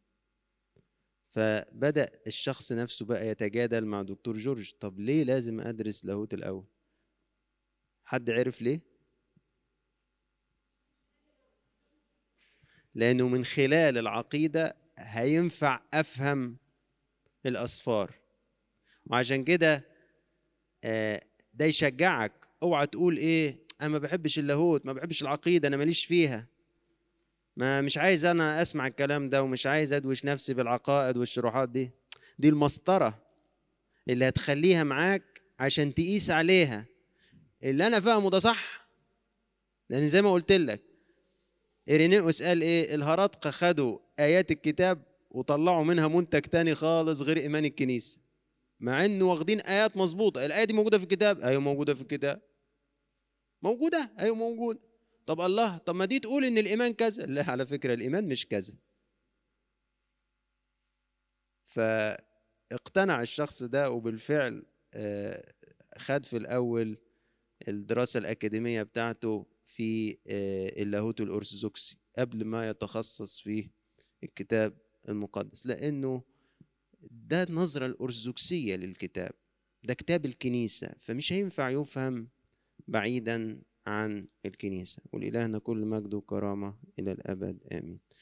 فبدأ الشخص نفسه بقى يتجادل مع دكتور جورج، طب ليه لازم أدرس لاهوت الأول؟ حد عرف ليه؟ لأنه من خلال العقيدة هينفع أفهم الأسفار. وعشان كده ده يشجعك، اوعى تقول ايه انا ما بحبش اللاهوت، ما بحبش العقيده، انا ماليش فيها، ما مش عايز انا اسمع الكلام ده ومش عايز ادوش نفسي بالعقائد والشروحات دي. دي المسطره اللي هتخليها معاك عشان تقيس عليها اللي انا فاهمه ده صح، لان زي ما قلت لك إرينيوس قال ايه، الهراطقه خدوا ايات الكتاب وطلعوا منها منتج تاني خالص غير ايمان الكنيسه، مع انه واخدين ايات مظبوطه. الايه دي موجوده في الكتاب، ايوه موجوده في الكتاب، موجوده ايوه موجوده. طب الله، طب ما دي تقول ان الايمان كذا، لا على فكره الايمان مش كذا. فاقتنع الشخص ده وبالفعل خد في الاول الدراسه الاكاديميه بتاعته في اللاهوت الارثوذكسي قبل ما يتخصص في الكتاب المقدس، لانه ده النظرة الأرثوذكسية للكتاب، ده كتاب الكنيسة فمش هينفع يفهم بعيدا عن الكنيسة. ولإلهنا كل مجد وكرامة إلى الأبد آمين.